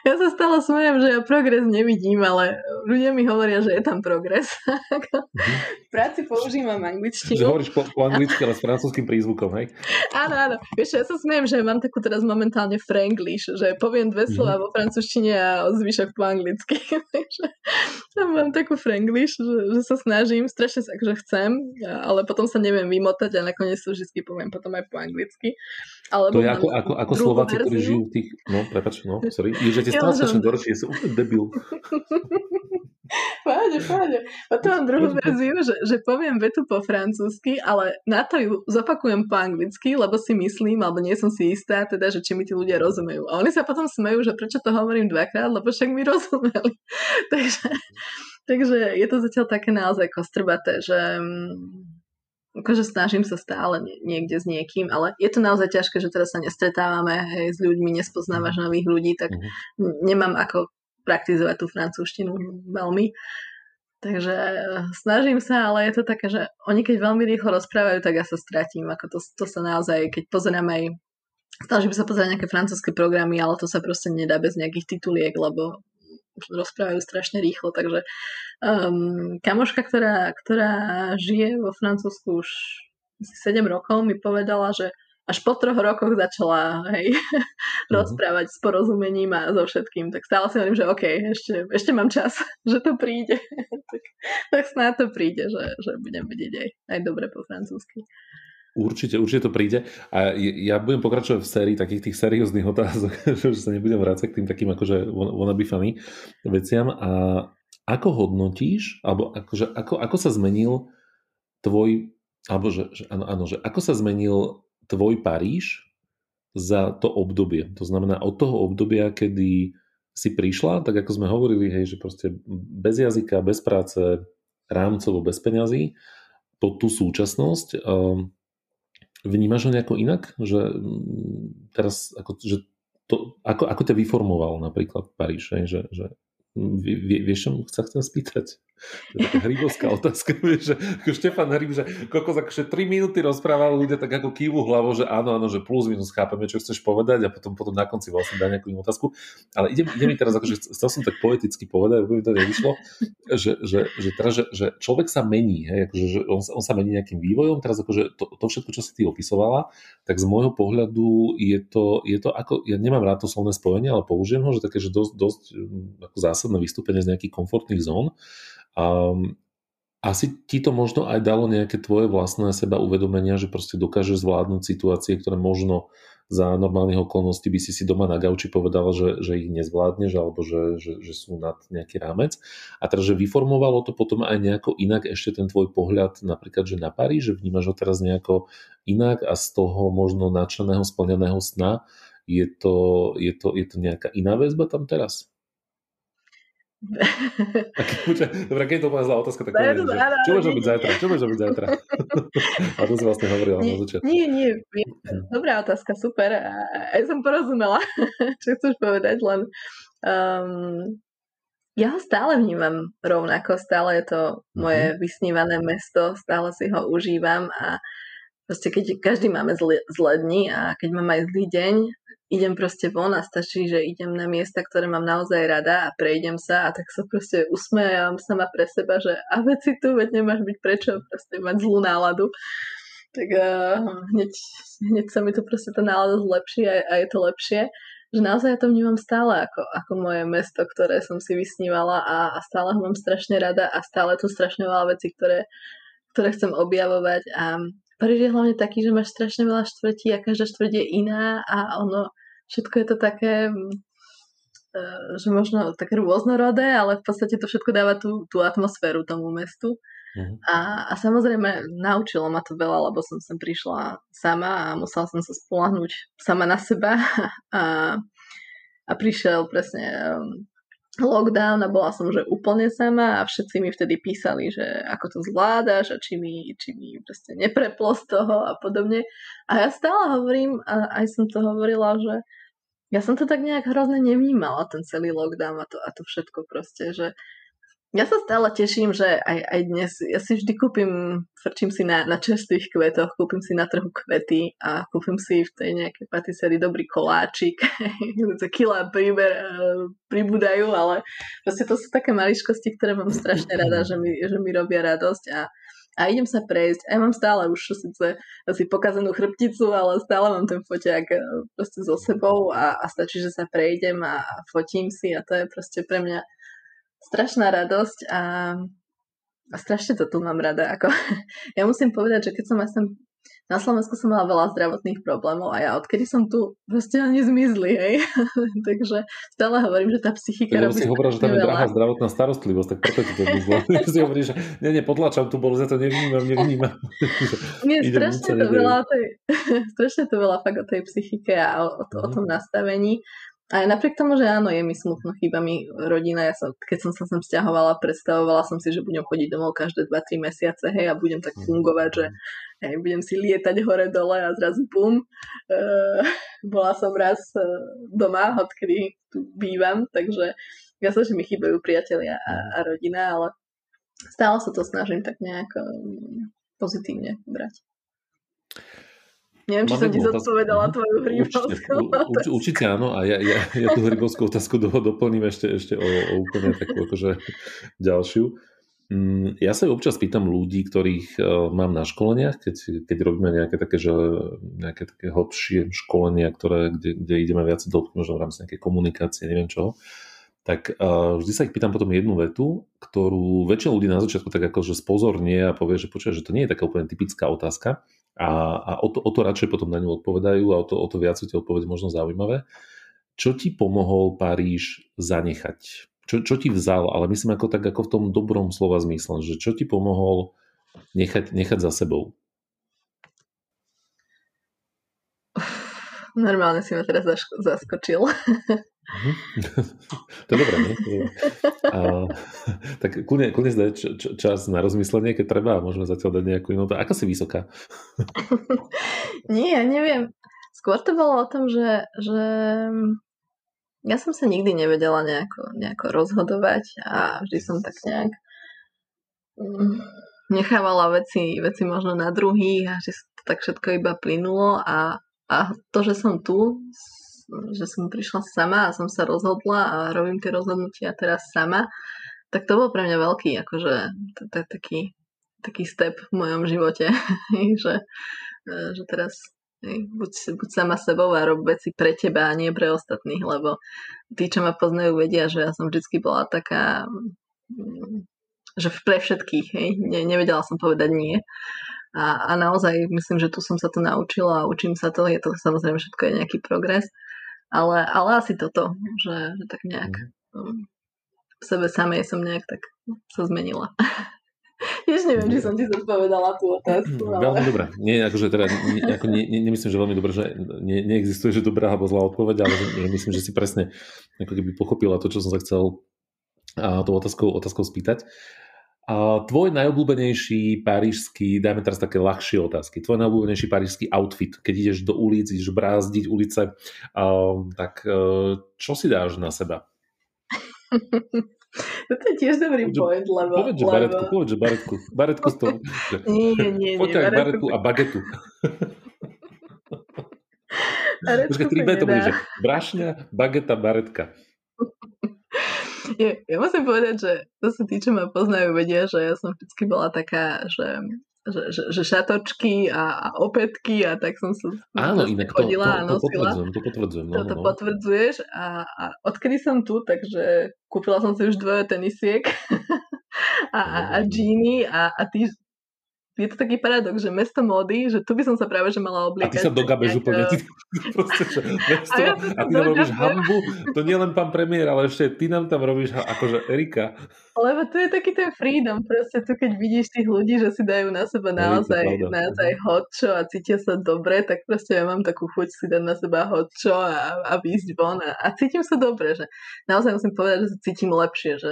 Ja sa stále smejem, že ja progres nevidím, ale ľudia mi hovoria, že je tam progres. V práci používam angličtinu. Že hovoríš po anglicky, ale s francúzským prízvukom, hej? Áno. Vieš, ja sa smejem, že mám takú teraz momentálne franglish, že poviem dve slova vo francúzštine a zvyšok po anglicky. Takže mám takú franglish, že sa snažím, strašne sa akože chcem, ale potom sa neviem vymotať a nakoniec to vždy poviem potom aj po anglicky. Alebo to je ako Slováci, ktorí žijú v tých... No, sorry. Ježe, tie stále strašne dorčí, sú úplne debil. Páde. Potom mám druhú verziu, že poviem vetu po francúzsky, ale na to ju zopakujem po anglicky, lebo si myslím, alebo nie som si istá, teda, že či mi tí ľudia rozumejú. A oni sa potom smejú, že prečo to hovorím dvakrát, lebo však mi rozumeli. Takže je to zatiaľ také naozaj kostrbaté, že... akože snažím sa stále niekde s niekým, ale je to naozaj ťažké, že teraz sa nestretávame, hej, s ľuďmi, nespoznávaš nových ľudí, tak nemám ako praktizovať tú francúzštinu veľmi. Takže snažím sa, ale je to také, že oni keď veľmi rýchlo rozprávajú, tak ja sa stratím. Ako to sa naozaj, keď pozerám aj, snažím sa pozerať nejaké francúzske programy, ale to sa proste nedá bez nejakých tituliek, lebo rozprávajú strašne rýchlo, takže kamoška, ktorá žije vo Francúzsku už 7 rokov, mi povedala, že až po 3 rokoch začala rozprávať s porozumením a so všetkým, tak stále si hovorím, že OK, ešte mám čas, že to príde. tak snáď to príde, že budem vedieť aj dobre po francúzsky. Určite to príde a ja budem pokračovať v sérii takých tých serióznych otázok, že sa nebudem vrácať k tým takým akože wannabe funny veciam. A ako hodnotíš, alebo akože, ako sa zmenil tvoj, alebo že ako sa zmenil tvoj Paríž za to obdobie? To znamená od toho obdobia, kedy si prišla, tak ako sme hovorili, hej, že proste bez jazyka, bez práce, rámcovo bez peňazí, po tú súčasnosť. Vnímaš ho nejako inak? Že teraz, ako ťa vyformoval napríklad Paríž? Že vieš, čo sa chcem spýtať? To je taká hrybovská otázka. Vieš, že ako Štefan Hryb, že kokos, akože 3 minúty rozprával ľudia tak ako kývu hlavou, že áno, že plus minus chápeme, čo chceš povedať a potom na konci vlastne dá nejakú inú otázku. Ale ide mi teraz, akože chcel som tak poeticky povedať, aby mi to nevyšlo, že človek sa mení, hej, akože, že on sa mení nejakým vývojom. Teraz akože to všetko, čo si ty opisovala, tak z môjho pohľadu je to ako, ja nemám rád to slovné spojenie, ale použijem ho, že také, že dosť ako zásadné vystúpenie z nejakých komfortných zón. Asi ti to možno aj dalo nejaké tvoje vlastné seba uvedomenia, že proste dokážeš zvládnuť situácie, ktoré možno za normálnych okolností by si doma na gauči povedal, že ich nezvládneš alebo že sú nad nejaký rámec. A teraz, že vyformovalo to potom aj nejako inak ešte ten tvoj pohľad napríklad, že na Paríž, že vnímaš ho teraz nejako inak a z toho možno nadšeného, splneného sna je to nejaká iná väzba tam teraz? Dobre, keď to bola zlá otázka, tak poviem, že čo môže byť zajtra? A to si vlastne hovorila na začiatku. Nie, dobrá otázka, super. Aj som porozumela, čo chceš povedať, len ja ho stále vnímam rovnako, stále je to moje vysnívané mesto, stále si ho užívam a proste keď každý máme zlé dni a keď mám aj zlý deň, idem proste von a stačí, že idem na miesta, ktoré mám naozaj rada a prejdem sa a tak sa proste usmejam sama pre seba, že a veci tu, veď nemáš byť prečo proste mať zlú náladu. Tak hneď sa mi to proste tá nálada zlepší a je to lepšie. Že naozaj ja to vnímam stále ako moje mesto, ktoré som si vysnívala a stále ho mám strašne rada a stále tu strašne veľa vecí, ktoré chcem objavovať a Paríž je hlavne taký, že máš strašne veľa štvrtí a každá štvrť je iná a ono, všetko je to také, že možno také rôznorodé, ale v podstate to všetko dáva tú atmosféru tomu mestu. A samozrejme naučilo ma to veľa, lebo som sem prišla sama a musela som sa spoľahnúť sama na seba a prišiel presne lockdown a bola som že úplne sama a všetci mi vtedy písali, že ako to zvládaš a či mi proste nepreplo z toho a podobne. A ja stále hovorím a aj som to hovorila, že ja som to tak nejak hrozne nevnímala, ten celý lockdown a to všetko proste, že ja sa stále teším, že aj dnes, ja si vždy frčím si na čerstvých kvetoch, kúpim si na trhu kvety a kúpim si v tej nejakej patisserii dobrý koláčik, to kila pribúdajú, ale proste to sú také maličkosti, ktoré mám strašne rada, že mi robia radosť a idem sa prejsť. A ja mám stále už síce asi pokazenú chrbticu, ale stále mám ten foťák proste so sebou a stačí, že sa prejdem a fotím si a to je proste pre mňa strašná radosť a strašne to tu mám rada. Ako, ja musím povedať, že keď som na Slovensku som mala veľa zdravotných problémov a ja odkedy som tu, proste oni zmizli, hej. Takže stále hovorím, že tá psychika robí strašne veľa. Si hovoril, že tam je drahá zdravotná starostlivosť, tak preto ti to zmizlo. Si hovoríš, že potlačam tú bolesť, ja to nevnímam. Nie, strašne to veľa fakt o tej psychike a o tom nastavení. A napriek tomu, že áno, je mi smutno, chýba mi rodina, keď som sa sem sťahovala, predstavovala som si, že budem chodiť domov každé 2-3 mesiace, hej, a budem tak fungovať, že hej, budem si lietať hore-dole a zrazu bum. Bola som raz doma, odkedy tu bývam, takže ja sa, že mi chýbajú priatelia a rodina, ale stále sa to snažím tak nejak pozitívne brať. Neviem, či som ti zodpovedala tvoju hrybovskú otázku. Určite áno, a ja tú hrybovskú otázku doplním ešte o úplne takú akože ďalšiu. Ja sa občas pýtam ľudí, ktorých mám na školeniach, keď robíme nejaké také, že nejaké také hlbšie školenia, kde ideme viac dotknúť v rámci nejakej komunikácie, neviem čo. Tak vždy sa ich pýtam potom jednu vetu, ktorú väčšina ľudí na začiatku tak akože spozornie a povie, že počuje, že to nie je taká úplne typická otázka a o to radšej potom na ňu odpovedajú a o to viac sú tie odpovede možno zaujímavé. Čo ti pomohol Paríž zanechať? Čo ti vzal? Ale myslím ako v tom dobrom slova zmysle, že čo ti pomohol nechať za sebou? Normálne si ma teraz zaskočil. To je dobré, nie? Tak kľudne zdaj čas na rozmyslenie, keď treba, a môžeme zatiaľ dať nejakú inú. Ako si vysoká? Nie, ja neviem. Skôr to bolo o tom, že ja som sa nikdy nevedela nejako rozhodovať a vždy som tak nejak nechávala veci možno na druhých a že to tak všetko iba plynulo a to, že som tu, že som prišla sama a som sa rozhodla a robím tie rozhodnutia teraz sama, tak to bol pre mňa veľký akože taký step v mojom živote, že teraz buď sama sebou a rob veci pre teba a nie pre ostatných, lebo tí, čo ma poznajú, vedia, že ja som vždycky bola taká, že pre všetkých, hej, nevedela som povedať nie. A naozaj myslím, že tu som sa to naučila a učím sa to, je to samozrejme všetko je nejaký progres, ale asi toto, že tak nejak v sebe samej som nejak tak sa zmenila. Jež neviem, či som ti zodpovedala tú otázku. Veľmi dobrá. Nie, akože teda, nemyslím, že veľmi dobrá, že neexistuje, že dobrá alebo zlá odpoveď, ale že myslím, že si presne ako keby pochopila to, čo som sa chcel tou otázkou spýtať. A tvoj najobľúbenejší parížsky, dajme teraz také ľahšie otázky, tvoj najobľúbenejší parížsky outfit, keď ideš do ulic, ideš brázdiť ulice, tak čo si dáš na seba? To je tiež dobrý point, lebo... Povedz, že baretku. Baretku s toho. Nie. Poďte baretku a bagetu. Počkaj, 3B to bude, že brašňa, bageta, baretka. Ja musím povedať, že zase tí, čo ma poznajú, vedia, že ja som vždycky bola taká, že šatočky a opätky a tak som sa chodila a nosila. To potvrdzujem. To potvrdzuješ a odkedy som tu, takže kúpila som si už 2 tenisiek a džíny a je to taký paradox, že mesto módy, že tu by som sa práve že mala obliekať. A ty sa dogabeš úplne. A ty tam robíš hanbu. To nie len pán premiér, ale ešte ty nám tam robíš akože Erika. Lebo tu je taký ten freedom. Proste tu keď vidíš tých ľudí, že si dajú na seba naozaj hotčo a cítia sa dobre, tak proste ja mám takú chuť si dať na seba hotčo a výjsť von a cítim sa dobre. Že naozaj musím povedať, že sa cítim lepšie. Že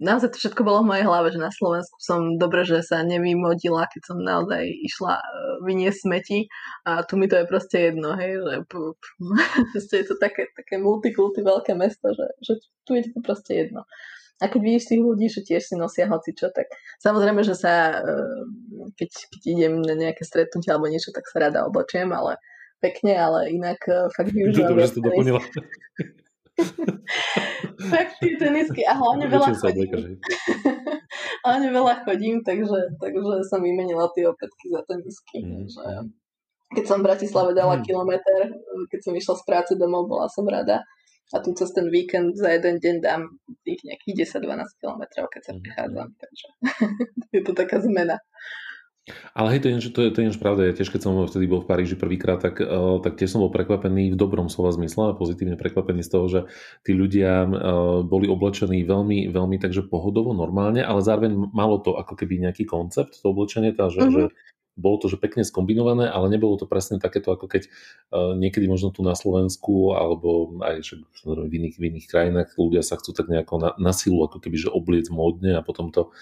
naozaj to všetko bolo v mojej hlave, že na Slovensku som dobre, že sa nevymodila, keď som naozaj išla vyniesť smeti a tu mi to je proste jedno, hej, že je to také multikulty veľké mesto, že tu je to proste jedno. A keď vidíš tých ľudí, že tiež si nosia hocičo, tak samozrejme, že sa keď idem na nejaké stretnutie alebo niečo, tak sa rada obločiem, ale pekne, ale inak fakt využívam. Dobre, že to doplnila. Tak tie tenisky a hlavne veľa chodím, takže som vymenila tie opätky za tenisky. Takže keď som v Bratislave dala kilometer, keď som išla z práce domov, bola som rada a tu cez ten víkend za jeden deň dám ich nejakých 10-12 kilometrov, keď sa prichádzam, takže je to taká zmena. Ale hej, to je pravda. Ja tiež, keď som vtedy bol v Paríži prvýkrát, tak tiež som bol prekvapený v dobrom slova zmysle a pozitívne prekvapený z toho, že tí ľudia boli oblečení veľmi, veľmi takže pohodovo, normálne, ale zároveň malo to ako keby nejaký koncept, to oblečenie, že bolo to, že pekne skombinované, ale nebolo to presne takéto, ako keď niekedy možno tu na Slovensku, alebo aj v iných krajinách ľudia sa chcú tak nejako na silu, ako keby, že obliec módne a potom to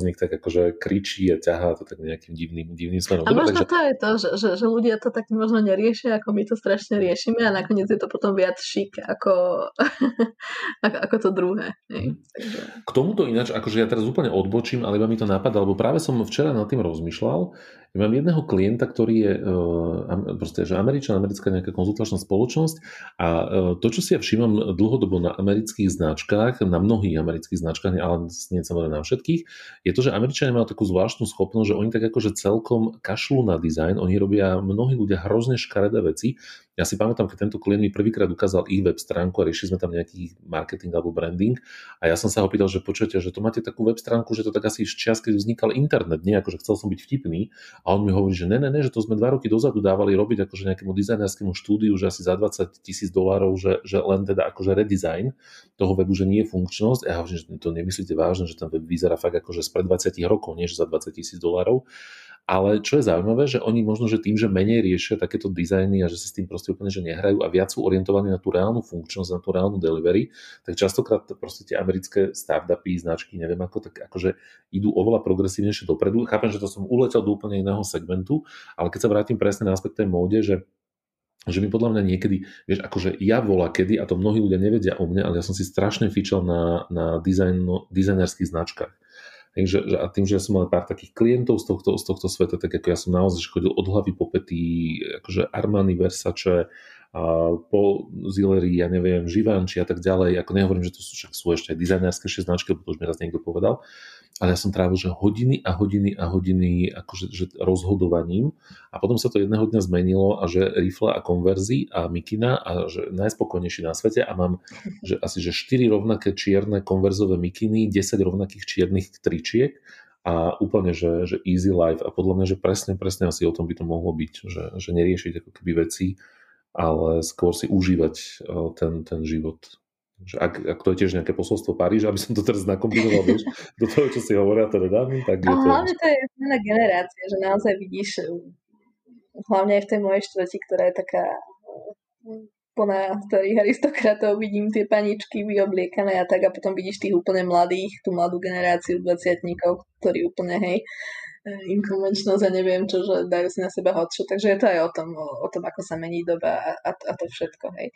z nich tak akože kričí a ťahá to tak nejakým divným smerom. A možno to je to, že ľudia to tak možno neriešia, ako my to strašne riešime a nakoniec je to potom viac šik ako to druhé. K tomuto ináč, akože ja teraz úplne odbočím, ale iba mi to napadá, lebo práve som včera nad tým rozmýšľal. Ja mám jedného klienta, ktorý je proste, že americká nejaká konzultačná spoločnosť a to, čo si ja všímam dlhodobo na amerických značkách, na mnohých amerických značkách, ale nie samozrejme na všetkých, je to, že Američania majú takú zvláštnu schopnosť, že oni tak akože celkom kašľú na dizajn, oni robia mnohí ľudia hrozne škaredé veci. Ja si pamätám, keď tento klient mi prvýkrát ukázal ich web stránku a riešili sme tam nejaký marketing alebo branding a ja som sa ho pýtal, že počujete, že to máte takú web stránku, že to tak asi z čias, keď vznikal internet, nie, akože chcel som byť vtipný a on mi hovorí, že ne, že to sme 2 roky dozadu dávali robiť akože nejakému dizajnerskému štúdiu, že asi za $20,000, že len teda akože redesign toho webu, že nie je funkčnosť. A ja hovorím, že to nemyslíte vážne, že ten web vyzerá fakt akože spred 20 rokov, nie že za $20,000. Ale čo je zaujímavé, že oni možno, že tým, že menej riešia takéto dizajny a že sa s tým proste úplne že nehrajú a viac sú orientovaní na tú reálnu funkčnosť, na tú reálnu delivery, tak častokrát proste tie americké startupy, značky, neviem ako, tak akože idú oveľa progresívnejšie dopredu. Chápem, že to som uletel do úplne iného segmentu, ale keď sa vrátim presne na aspekt tej móde, že mi podľa mňa niekedy, vieš, akože ja volá kedy, a to mnohí ľudia nevedia o mne, ale ja som si strašne fičal na dizajnerských značkách. A tým, že ja som mal pár takých klientov z tohto sveta, tak ako ja som naozaj chodil od hlavy po pety, akože Armani, Versace, Pol Zileri, ja neviem, Givenchy a tak ďalej, ako nehovorím, že to sú ešte aj dizajnerské značky, lebo to už mi raz niekto povedal, ale ja som trávil, že hodiny akože že rozhodovaním a potom sa to jedného dňa zmenilo a že rifle a konverzi a mikina a že najspokojnejší na svete a mám že asi že 4 rovnaké čierne konverzové mikiny, 10 rovnakých čiernych tričiek a úplne, že easy life a podľa mňa, že presne asi o tom by to mohlo byť, že neriešiť ako keby veci, ale skôr si užívať ten život. Ak to je tiež nejaké posolstvo Paríža, aby som to teraz nakombinoval, vieš, do toho, čo si hovoria teda dámy, tak je to... Hlavne to je zmena generácie, že naozaj vidíš, hlavne aj v tej mojej štvrti, ktorá je taká plná starých aristokratov, vidím tie paničky vyobliekané a tak, a potom vidíš tých úplne mladých, tú mladú generáciu 20-tníkov, ktorí úplne, hej, inkomenčnosť a neviem čo, že dajú si na seba hodšie, takže je to aj o tom, ako sa mení doba a to všetko, hej.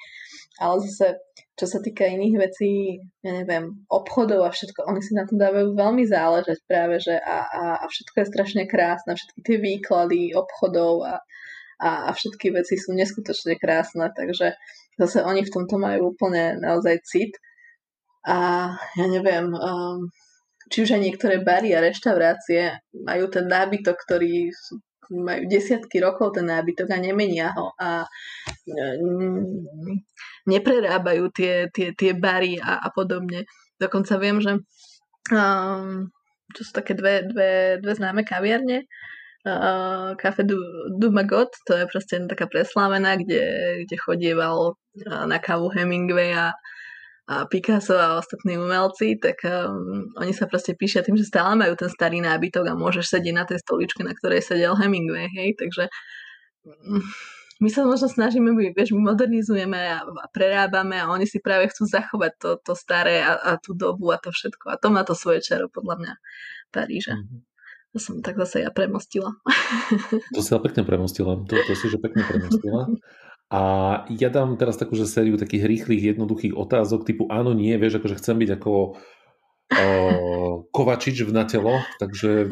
Ale zase, čo sa týka iných vecí, ja neviem, obchodov a všetko, oni si na tom dávajú veľmi záležať práve, že a všetko je strašne krásne, všetky tie výklady obchodov a všetky veci sú neskutočne krásne, takže zase oni v tomto majú úplne naozaj cit a ja neviem... Či už aj niektoré bary a reštaurácie majú ten nábytok, ktorý majú desiatky rokov ten nábytok a nemenia ho a neprerábajú tie bary a podobne. Dokonca viem, že To sú také dve známe kaviarne. Café du Magot, to je proste taká preslávená, kde chodieval na kávu Hemingway a Picasso a ostatní umelci, tak oni sa proste píšia tým, že stále majú ten starý nábytok a môžeš sedieť na tej stoličke, na ktorej sedel Hemingway, hej, takže my sa možno snažíme, my modernizujeme a prerábame a oni si práve chcú zachovať to staré a tú dobu a to všetko a to má to svoje čaro podľa mňa Paríža. Mm-hmm. To som tak zase ja premostila. To si ja pekne premostila. To si, že pekne premostila. A ja dám teraz takú že sériu takých rýchlych, jednoduchých otázok typu áno, nie, vieš, akože chcem byť ako Kovačič v Na telo, takže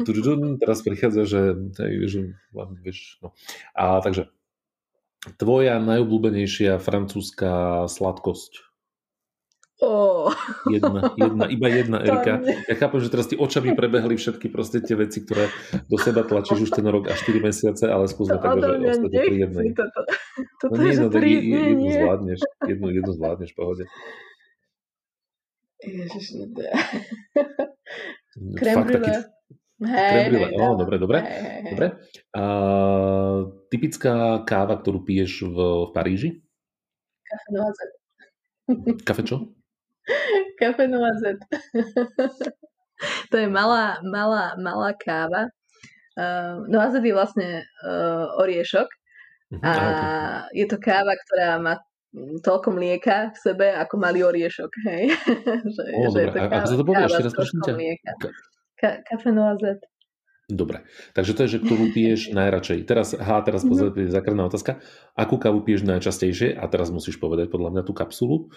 teraz prichádza, že vieš, no. A takže tvoja najobľúbenejšia francúzska sladkosť? Oh. Iba jedna, Erika. Ja chápem, že teraz ti očami prebehli všetky proste tie veci, ktoré do seba tlačíš už ten rok a 4 mesiace, ale skúsme tak, že ostať pri jednej. Toto no, je, že 3 dní, nie? Jednu zvládneš, pohode. Ježiš, nie. Krem brûlée. Krem brûlée, áno, dobre. Hey. Dobre. Typická káva, ktorú piješ v Paríži? Kafe čo? Café du Magot. To je malá káva. Noazet je vlastne oriešok. A okay. Je to káva, ktorá má toľko mlieka v sebe, ako malý oriešok. Hej? Že je to káva, ako sa to povieš? Café Noazet. Dobre. Takže to je, že ktorú piješ najradšej. Teraz pozrieť, zakrvná otázka. Akú kávu piješ najčastejšie? A teraz musíš povedať podľa mňa tú kapsulu.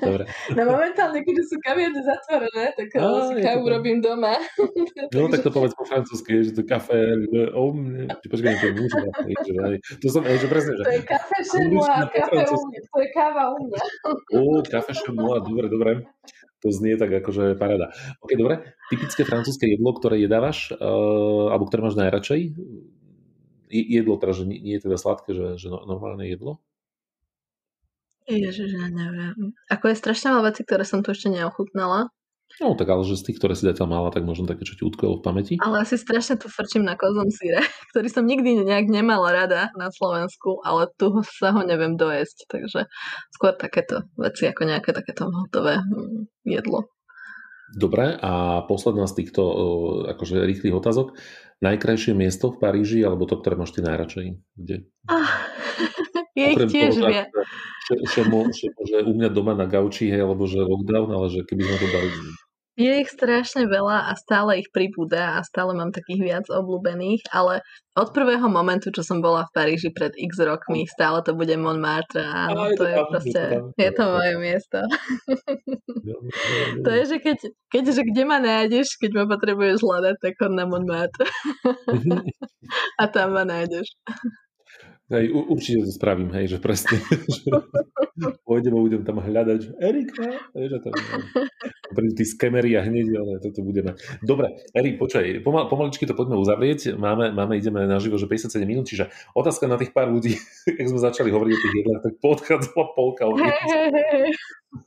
Dobre. No momentálne, keď sú kaviarne zatvorené, tak si kávu robím doma. No tak to povedz po francúzsky, že to je kafé Počkaj, to je múža. To je kafé chez moi, to je káva u mňa. Kafé chez moi, dobre. To znie tak akože paráda. Ok, dobre. Typické francúzske jedlo, ktoré jedávaš, alebo ktoré máš najradšej? Jedlo, teda, že nie je teda sladké, že normálne jedlo? Ježiš, ja neviem. Ako je strašne veľa vecí, ktoré som tu ešte neochutnala. No tak ale že z tých, ktoré si zatiaľ mala, tak možno také, čo ti utkvelo v pamäti. Ale asi strašne tu frčím na kozom syre, ktorý som nikdy nejak nemala rada na Slovensku, ale tu sa ho neviem dojesť. Takže skôr takéto veci, ako nejaké takéto hotové jedlo. Dobre, a posledná z týchto akože rýchlych otázok. Najkrajšie miesto v Paríži, alebo to, ktoré máš ty najradšej? Kde? Je ich tiež viac. Že u mňa doma na gauči, hej, alebo že lockdown, ale že keby sme to dali. Je ich strašne veľa a stále ich pribúda a stále mám takých viac obľúbených, ale od prvého momentu, čo som bola v Paríži pred x rokmi, stále to bude Montmartre a to je proste, je to moje miesto. To je, že keďže kde ma nájdeš, keď ma potrebuješ hľadať, tak chod na Montmartre. A tam ma nájdeš. Hej, určite to spravím, hej, že presne. Pôjdem a budem tam hľadať, že Erika, že tam tí skemery a hneď, ale toto budeme. Dobre, Eri, počkaj, pomaličky to poďme uzavrieť, ideme na živo, že 57 minút, čiže otázka na tých pár ľudí, keď sme začali hovoriť o tých jedlách, tak podchádzala polka. Hey.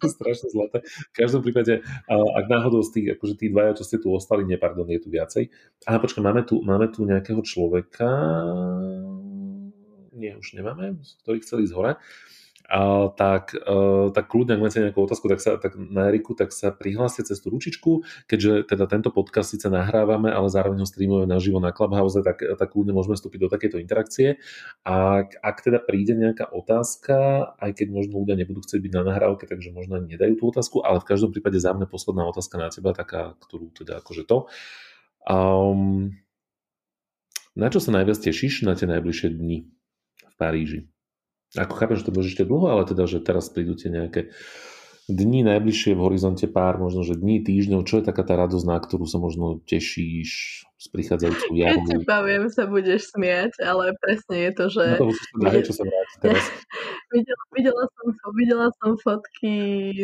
Strašne zlaté. V každom prípade, ak náhodou z tých, akože tí dvaja, čo ste tu ostali, je tu viacej. Aha, počkaj, máme tu nejakého človeka... Nie, už nemáme, ktorý chcel ísť hore. Tak kľudne, ak máte nejakú otázku tak na Eriku, tak sa prihláste cez tú ručičku, keďže teda tento podcast síce nahrávame, ale zároveň ho streamujeme naživo na Clubhouse, tak kľudne môžeme vstúpiť do takejto interakcie. A ak teda príde nejaká otázka, aj keď možno ľudia nebudú chcieť byť na nahrávke, takže možno nedajú tú otázku, ale v každom prípade za mňa posledná otázka na teba, taká, ktorú teda akože to. Na čo sa najviac tešíš na tie najbližšie dni? Paríži. Ako chápem, že to bude ešte dlho, ale teda, že teraz prídu tie nejaké dni najbližšie v horizonte pár, možno, že dní, týždňov. Čo je taká tá radosť, na ktorú sa možno tešíš z prichádzajúcou javu? Keď ti poviem, sa budeš smiať, ale presne je to, že... No to musíš dať, čo sa vráti teraz. Videla som fotky,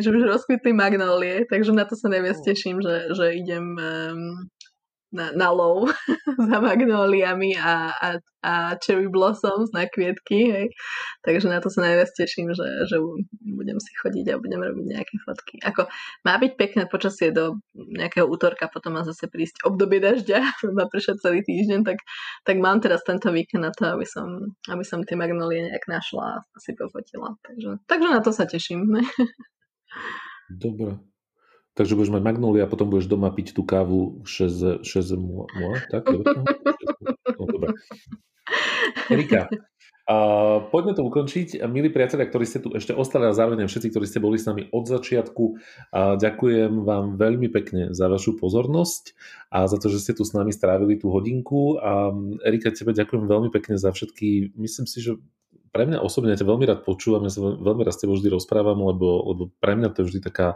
že už rozkvitli magnólie, takže na to sa najviac teším, že idem na lov za magnóliami a cherry blossoms na kvietky, hej. Takže na to sa najviac teším, že budem si chodiť a budem robiť nejaké fotky. Ako má byť pekné počasie do nejakého útorka, potom má zase prísť obdobie dažďa, má prešať celý týždeň, tak mám teraz tento víkend na to, aby som tie magnólie nejak našla a si pofotila. Takže na to sa teším. Dobre. Takže budeš mať magnólie a potom budeš doma piť tú kávu šesť mois, tak? No, dobre. Erika, poďme to ukončiť. Milí priatelia, ktorí ste tu ešte ostali a zároveň všetci, ktorí ste boli s nami od začiatku, ďakujem vám veľmi pekne za vašu pozornosť a za to, že ste tu s nami strávili tú hodinku. Erika, tebe ďakujem veľmi pekne za všetky, myslím si, že pre mňa osobne ja ťa veľmi rád počúvam, ja sa veľmi rád s tebou vždy rozprávam, lebo pre mňa to je vždy taká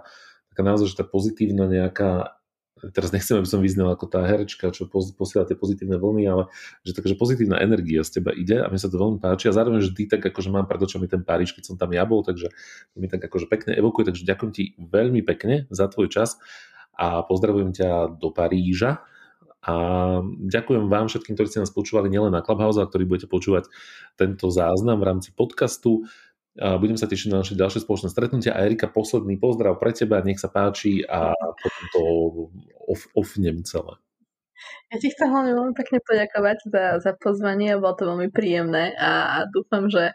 naozaj, že tá pozitívna nejaká, teraz nechcem, aby som vyznal ako tá herečka, čo posiela tie pozitívne vlny, ale že takže pozitívna energia z teba ide a mne sa to veľmi páči a zároveň vždy tak akože mám pred očami ten Paríž, keď som tam ja bol, takže to mi tak akože pekne evokuje, takže ďakujem ti veľmi pekne za tvoj čas a pozdravujem ťa do Paríža a ďakujem vám všetkým, ktorí ste nás počúvali nielen na Clubhouse, a ktorí budete počúvať tento záznam v rámci podcastu. Budem sa tešiť na naše ďalšie spoločné stretnutia. A Erika, posledný pozdrav pre teba, nech sa páči a potom to offnem celé. Ja ti chcem hlavne veľmi pekne poďakovať za pozvanie, bolo to veľmi príjemné a dúfam, že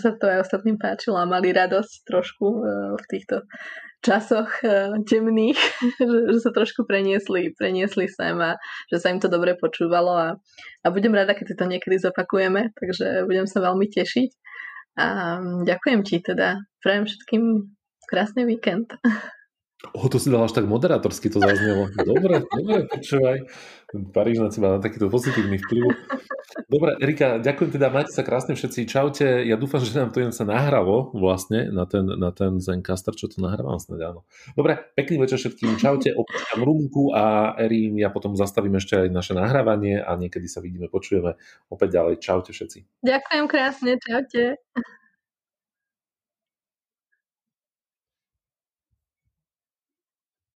sa to aj ostatným páčilo a mali radosť trošku v týchto časoch temných, že sa trošku preniesli sem a že sa im to dobre počúvalo a budem rada, keď si to niekedy zopakujeme, takže budem sa veľmi tešiť. A ďakujem ti teda. Prajem všetkým krásny víkend. To si dala až tak moderátorsky, to zaznelo. Dobre, počúvaj. Paríž na teba na takýto pozitívny vplyv. Dobre, Erika, ďakujem teda, majte sa krásne všetci, čaute. Ja dúfam, že nám to jen sa nahralo vlastne na ten Zencaster, čo to nahrávam snáď, áno. Dobre, pekný večer všetkým, čaute, opúšťam rumku a Erim, ja potom zastavím ešte aj naše nahrávanie a niekedy sa vidíme, počujeme opäť ďalej. Čaute všetci. Ďakujem krásne, čaute.